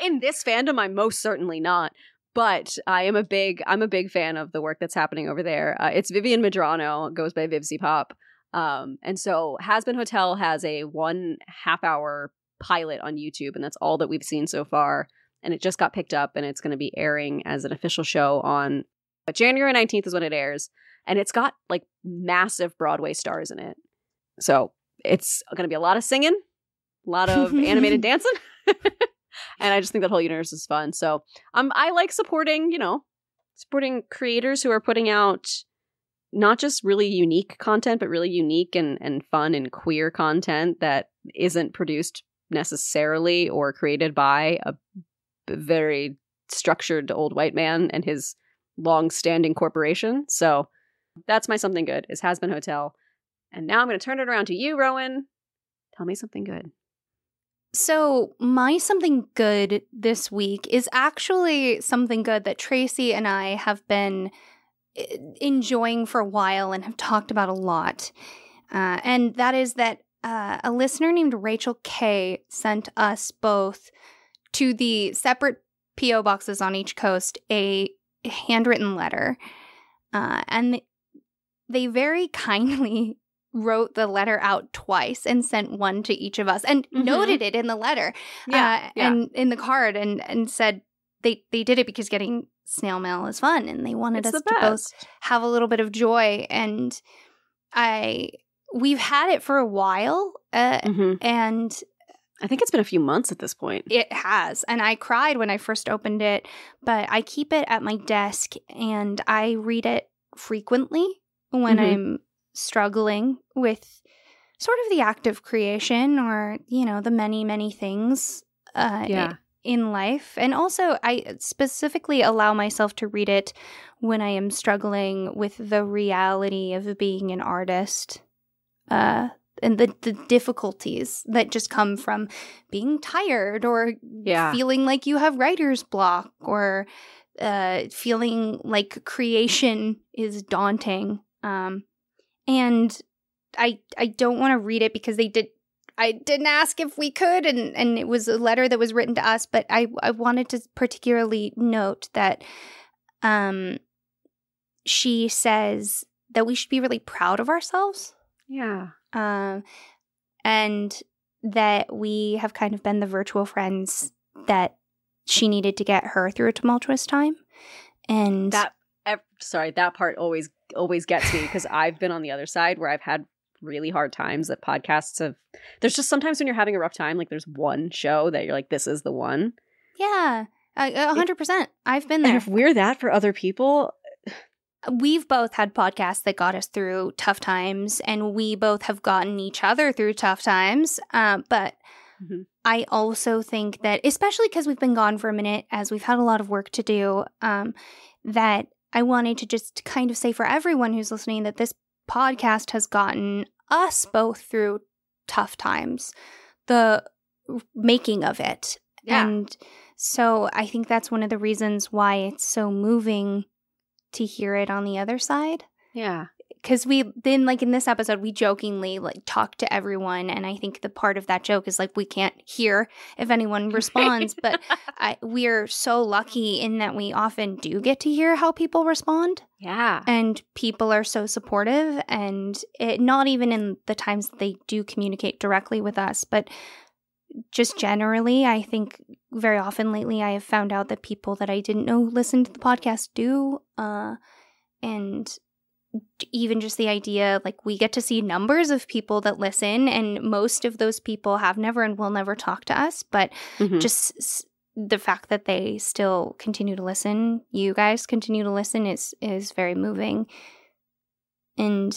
In this fandom, I'm most certainly not. But I'm a big fan of the work that's happening over there. It's Vivian Medrano, goes by Vivzy Pop. And so Has Been Hotel has a 1.5-hour pilot on YouTube, and that's all that we've seen so far. And it just got picked up, and it's going to be airing as an official show on January 19th is when it airs. And it's got like massive Broadway stars in it. So it's going to be a lot of singing, a lot of animated dancing. And I just think that whole universe is fun. So I like supporting creators who are putting out not just really unique content, but really unique and fun and queer content that isn't produced necessarily or created by a very structured old white man and his long-standing corporation. So that's my something good, is Has Been Hotel. And now I'm going to turn it around to you, Rowan. Tell me something good. So my something good this week is actually something good that Tracy and I have been enjoying for a while and have talked about a lot. And that is that a listener named Rachel K sent us both to the separate P.O. boxes on each coast a handwritten letter. And they very kindly wrote the letter out twice and sent one to each of us and noted it in the letter and in the card and said they did it because getting snail mail is fun and they wanted us to both have a little bit of joy. And we've had it for a while and I think it's been a few months at this point. It has. And I cried when I first opened it, but I keep it at my desk and I read it frequently when I'm struggling with sort of the act of creation or, you know, the many, many things in life. And also I specifically allow myself to read it when I am struggling with the reality of being an artist and the difficulties that just come from being tired or feeling like you have writer's block or feeling like creation is daunting. And I don't want to read it because I didn't ask if we could, and it was a letter that was written to us, but I wanted to particularly note that she says that we should be really proud of ourselves. Yeah. And that we have kind of been the virtual friends that she needed to get her through a tumultuous time. And that part always gets me because I've been on the other side where I've had really hard times that podcasts have. There's just sometimes when you're having a rough time, like there's one show that you're like, this is the one. Yeah, 100%. I've been there. And if we're that for other people. We've both had podcasts that got us through tough times and we both have gotten each other through tough times. But I also think that, especially because we've been gone for a minute, as we've had a lot of work to do, that I wanted to just kind of say for everyone who's listening that this podcast has gotten us both through tough times, the making of it. Yeah. And so I think that's one of the reasons why it's so moving to hear it on the other side. Yeah. Because we then, like in this episode, we jokingly like talk to everyone. And I think the part of that joke is like we can't hear if anyone responds. But we're so lucky in that we often do get to hear how people respond. Yeah. And people are so supportive. And not even in the times that they do communicate directly with us. But just generally, I think very often lately I have found out that people that I didn't know listen to the podcast do. And even just the idea, like we get to see numbers of people that listen and most of those people have never and will never talk to us, but just the fact that they still continue to listen, you guys continue to listen is very moving. And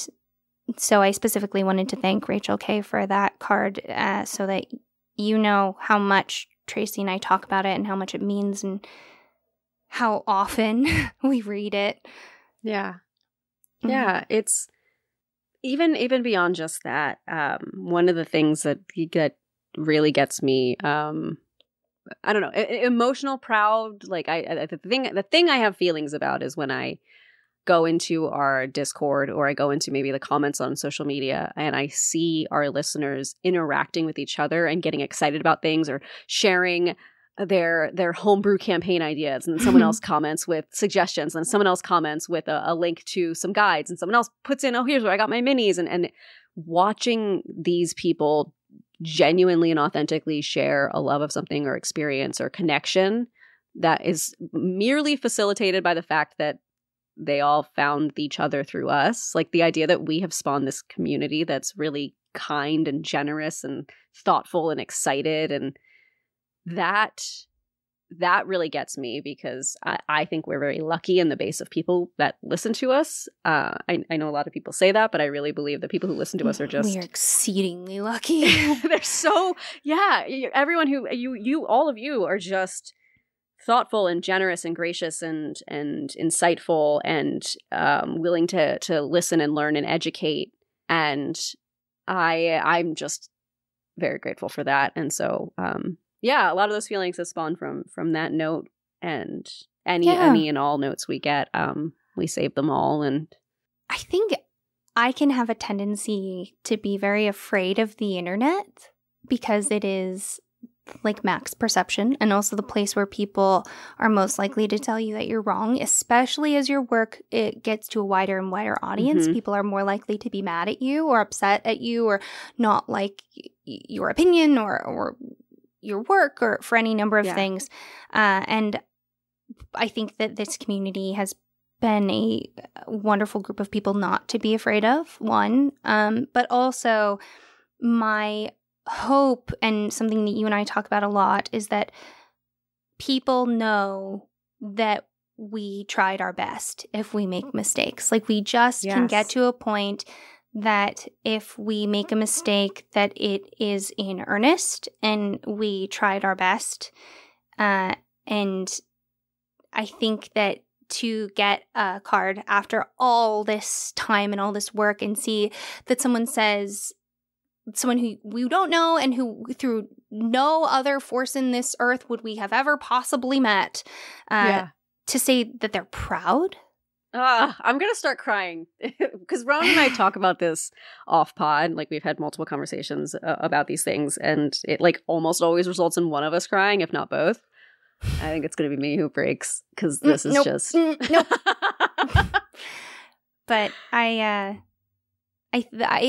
so I specifically wanted to thank Rachel K for that card so that you know how much Tracy and I talk about it and how much it means and how often we read it. Yeah. Yeah, it's even beyond just that. One of the things that really gets me, I don't know, emotional, proud. Like the thing I have feelings about is when I go into our Discord or I go into maybe the comments on social media and I see our listeners interacting with each other and getting excited about things or sharing their homebrew campaign ideas, and then someone else comments with suggestions, and someone else comments with a link to some guides, and someone else puts in, oh, here's where I got my minis, and watching these people genuinely and authentically share a love of something or experience or connection that is merely facilitated by the fact that they all found each other through us. Like the idea that we have spawned this community that's really kind and generous and thoughtful and excited, and that really gets me because I think we're very lucky in the base of people that listen to us. I know a lot of people say that, but I really believe that people who listen to us are just... We are exceedingly lucky. They're so... Yeah. Everyone who... You all of you are just thoughtful and generous and gracious and insightful and willing to listen and learn and educate. And I'm just very grateful for that. And so... yeah, a lot of those feelings have spawned from that note and any and all notes we get. We save them all. And I think I can have a tendency to be very afraid of the internet because it is like Mac's perception, and also the place where people are most likely to tell you that you're wrong, especially as your work, it gets to a wider and wider audience. Mm-hmm. People are more likely to be mad at you or upset at you or not like your opinion or your work or for any number of things. And I think that this community has been a wonderful group of people not to be afraid of, one, but also my hope, and something that you and I talk about a lot, is that people know that we tried our best if we make mistakes. Like, we just can get to a point that if we make a mistake, that it is in earnest and we tried our best. And I think that to get a card after all this time and all this work and see that someone says, someone who we don't know and who through no other force in this earth would we have ever possibly met, to say that they're proud. I'm going to start crying because Rowan and I talk about this off pod. Like, we've had multiple conversations about these things, and it like almost always results in one of us crying, if not both. I think it's going to be me who breaks because this is just. But it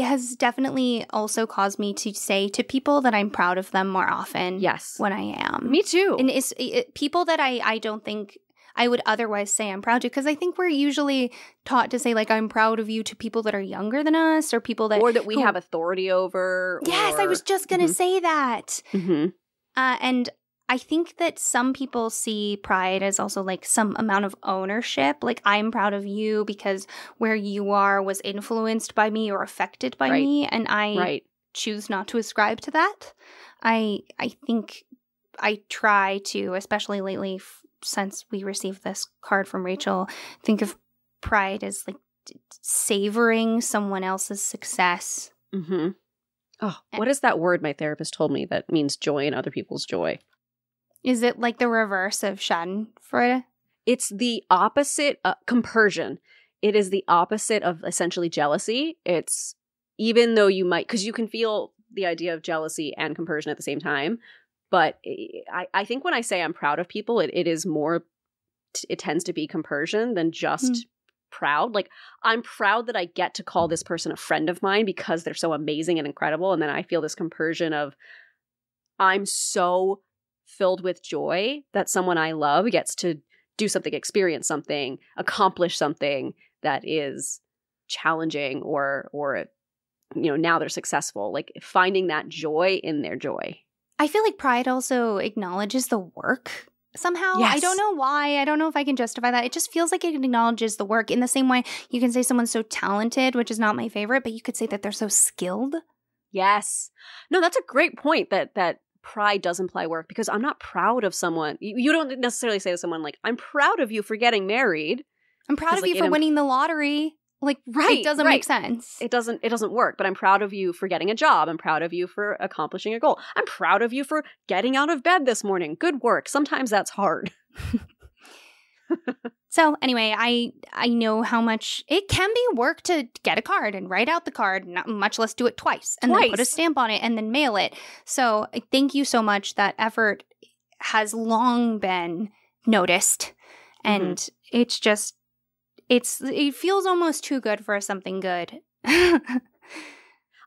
has definitely also caused me to say to people that I'm proud of them more often. Yes. When I am. Me too. And it's people that I don't think I would otherwise say I'm proud of, because I think we're usually taught to say, like, I'm proud of you to people that are younger than us or people that. Or that we have authority over. Yes, I was just going to say that. And I think that some people see pride as also like some amount of ownership. Like, I'm proud of you because where you are was influenced by me or affected by me. And I choose not to ascribe to that. I think I try to, especially lately since we received this card from Rachel, think of pride as like savoring someone else's success. Mm-hmm. Oh, what is that word my therapist told me that means joy in other people's joy? Is it like the reverse of schadenfreude? It's the opposite, compersion. It is the opposite of essentially jealousy. It's even though you might, because you can feel the idea of jealousy and compersion at the same time. But I think when I say I'm proud of people, it is more, it tends to be compersion than just proud. Like, I'm proud that I get to call this person a friend of mine because they're so amazing and incredible. And then I feel this compersion of, I'm so filled with joy that someone I love gets to do something, experience something, accomplish something that is challenging or you know, now they're successful. Like, finding that joy in their joy. I feel like pride also acknowledges the work somehow. Yes. I don't know why. I don't know if I can justify that. It just feels like it acknowledges the work in the same way you can say someone's so talented, which is not my favorite, but you could say that they're so skilled. Yes. No, that's a great point that pride does imply work, because I'm not proud of someone. You don't necessarily say to someone like, I'm proud of you for getting married. I'm proud of you for winning the lottery. Like, right. It doesn't make sense. It doesn't work. But I'm proud of you for getting a job. I'm proud of you for accomplishing a goal. I'm proud of you for getting out of bed this morning. Good work. Sometimes that's hard. So anyway, I know how much it can be work to get a card and write out the card, not much less do it twice, and then put a stamp on it and then mail it. So thank you so much. That effort has long been noticed, and it's just it feels almost too good for something good. I'm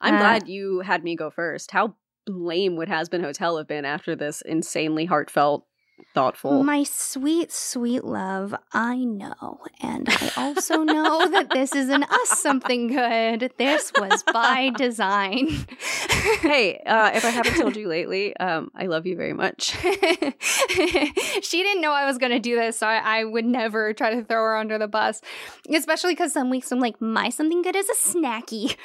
glad you had me go first. How lame would Has Been Hotel have been after this insanely heartfelt, thoughtful. My sweet, sweet love, I know. And I also know that this is an us something good. This was by design. Hey, if I haven't told you lately, I love you very much. She didn't know I was going to do this, so I would never try to throw her under the bus. Especially because some weeks I'm like, my something good is a snacky.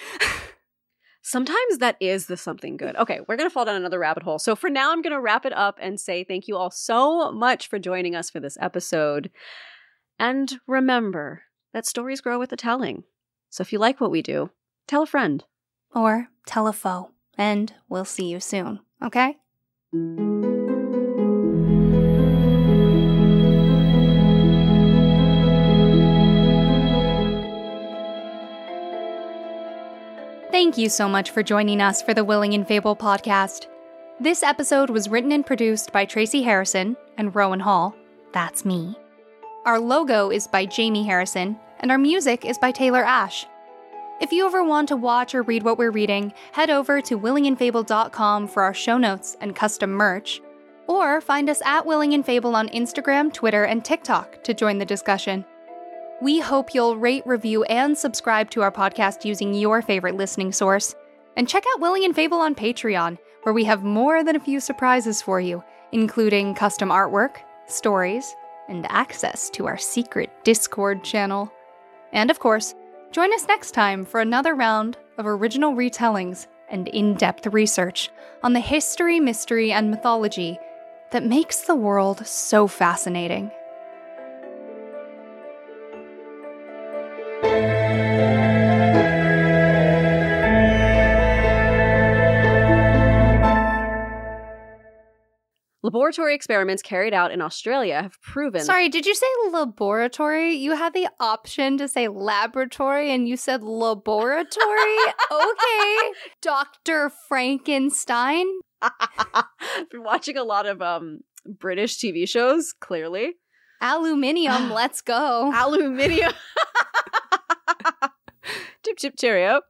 Sometimes that is the something good. Okay, we're going to fall down another rabbit hole. So for now, I'm going to wrap it up and say thank you all so much for joining us for this episode. And remember that stories grow with the telling. So if you like what we do, tell a friend. Or tell a foe. And we'll see you soon, okay? Thank you so much for joining us for the Willing and Fable podcast. This episode was written and produced by Tracy Harrison and Rowan Hall. That's me. Our logo is by Jamie Harrison, and our music is by Taylor Ash. If you ever want to watch or read what we're reading, head over to willingandfable.com for our show notes and custom merch, or find us at Willing and Fable on Instagram, Twitter, and TikTok to join the discussion. We hope you'll rate, review, and subscribe to our podcast using your favorite listening source. And check out Willing and Fable on Patreon, where we have more than a few surprises for you, including custom artwork, stories, and access to our secret Discord channel. And of course, join us next time for another round of original retellings and in-depth research on the history, mystery, and mythology that makes the world so fascinating. Laboratory experiments carried out in Australia have proven... Sorry, did you say laboratory? You had the option to say laboratory and you said laboratory? Okay. Dr. Frankenstein? I've been watching a lot of British TV shows, clearly. Aluminium, let's go. Aluminium. Chip, chip, cheerio.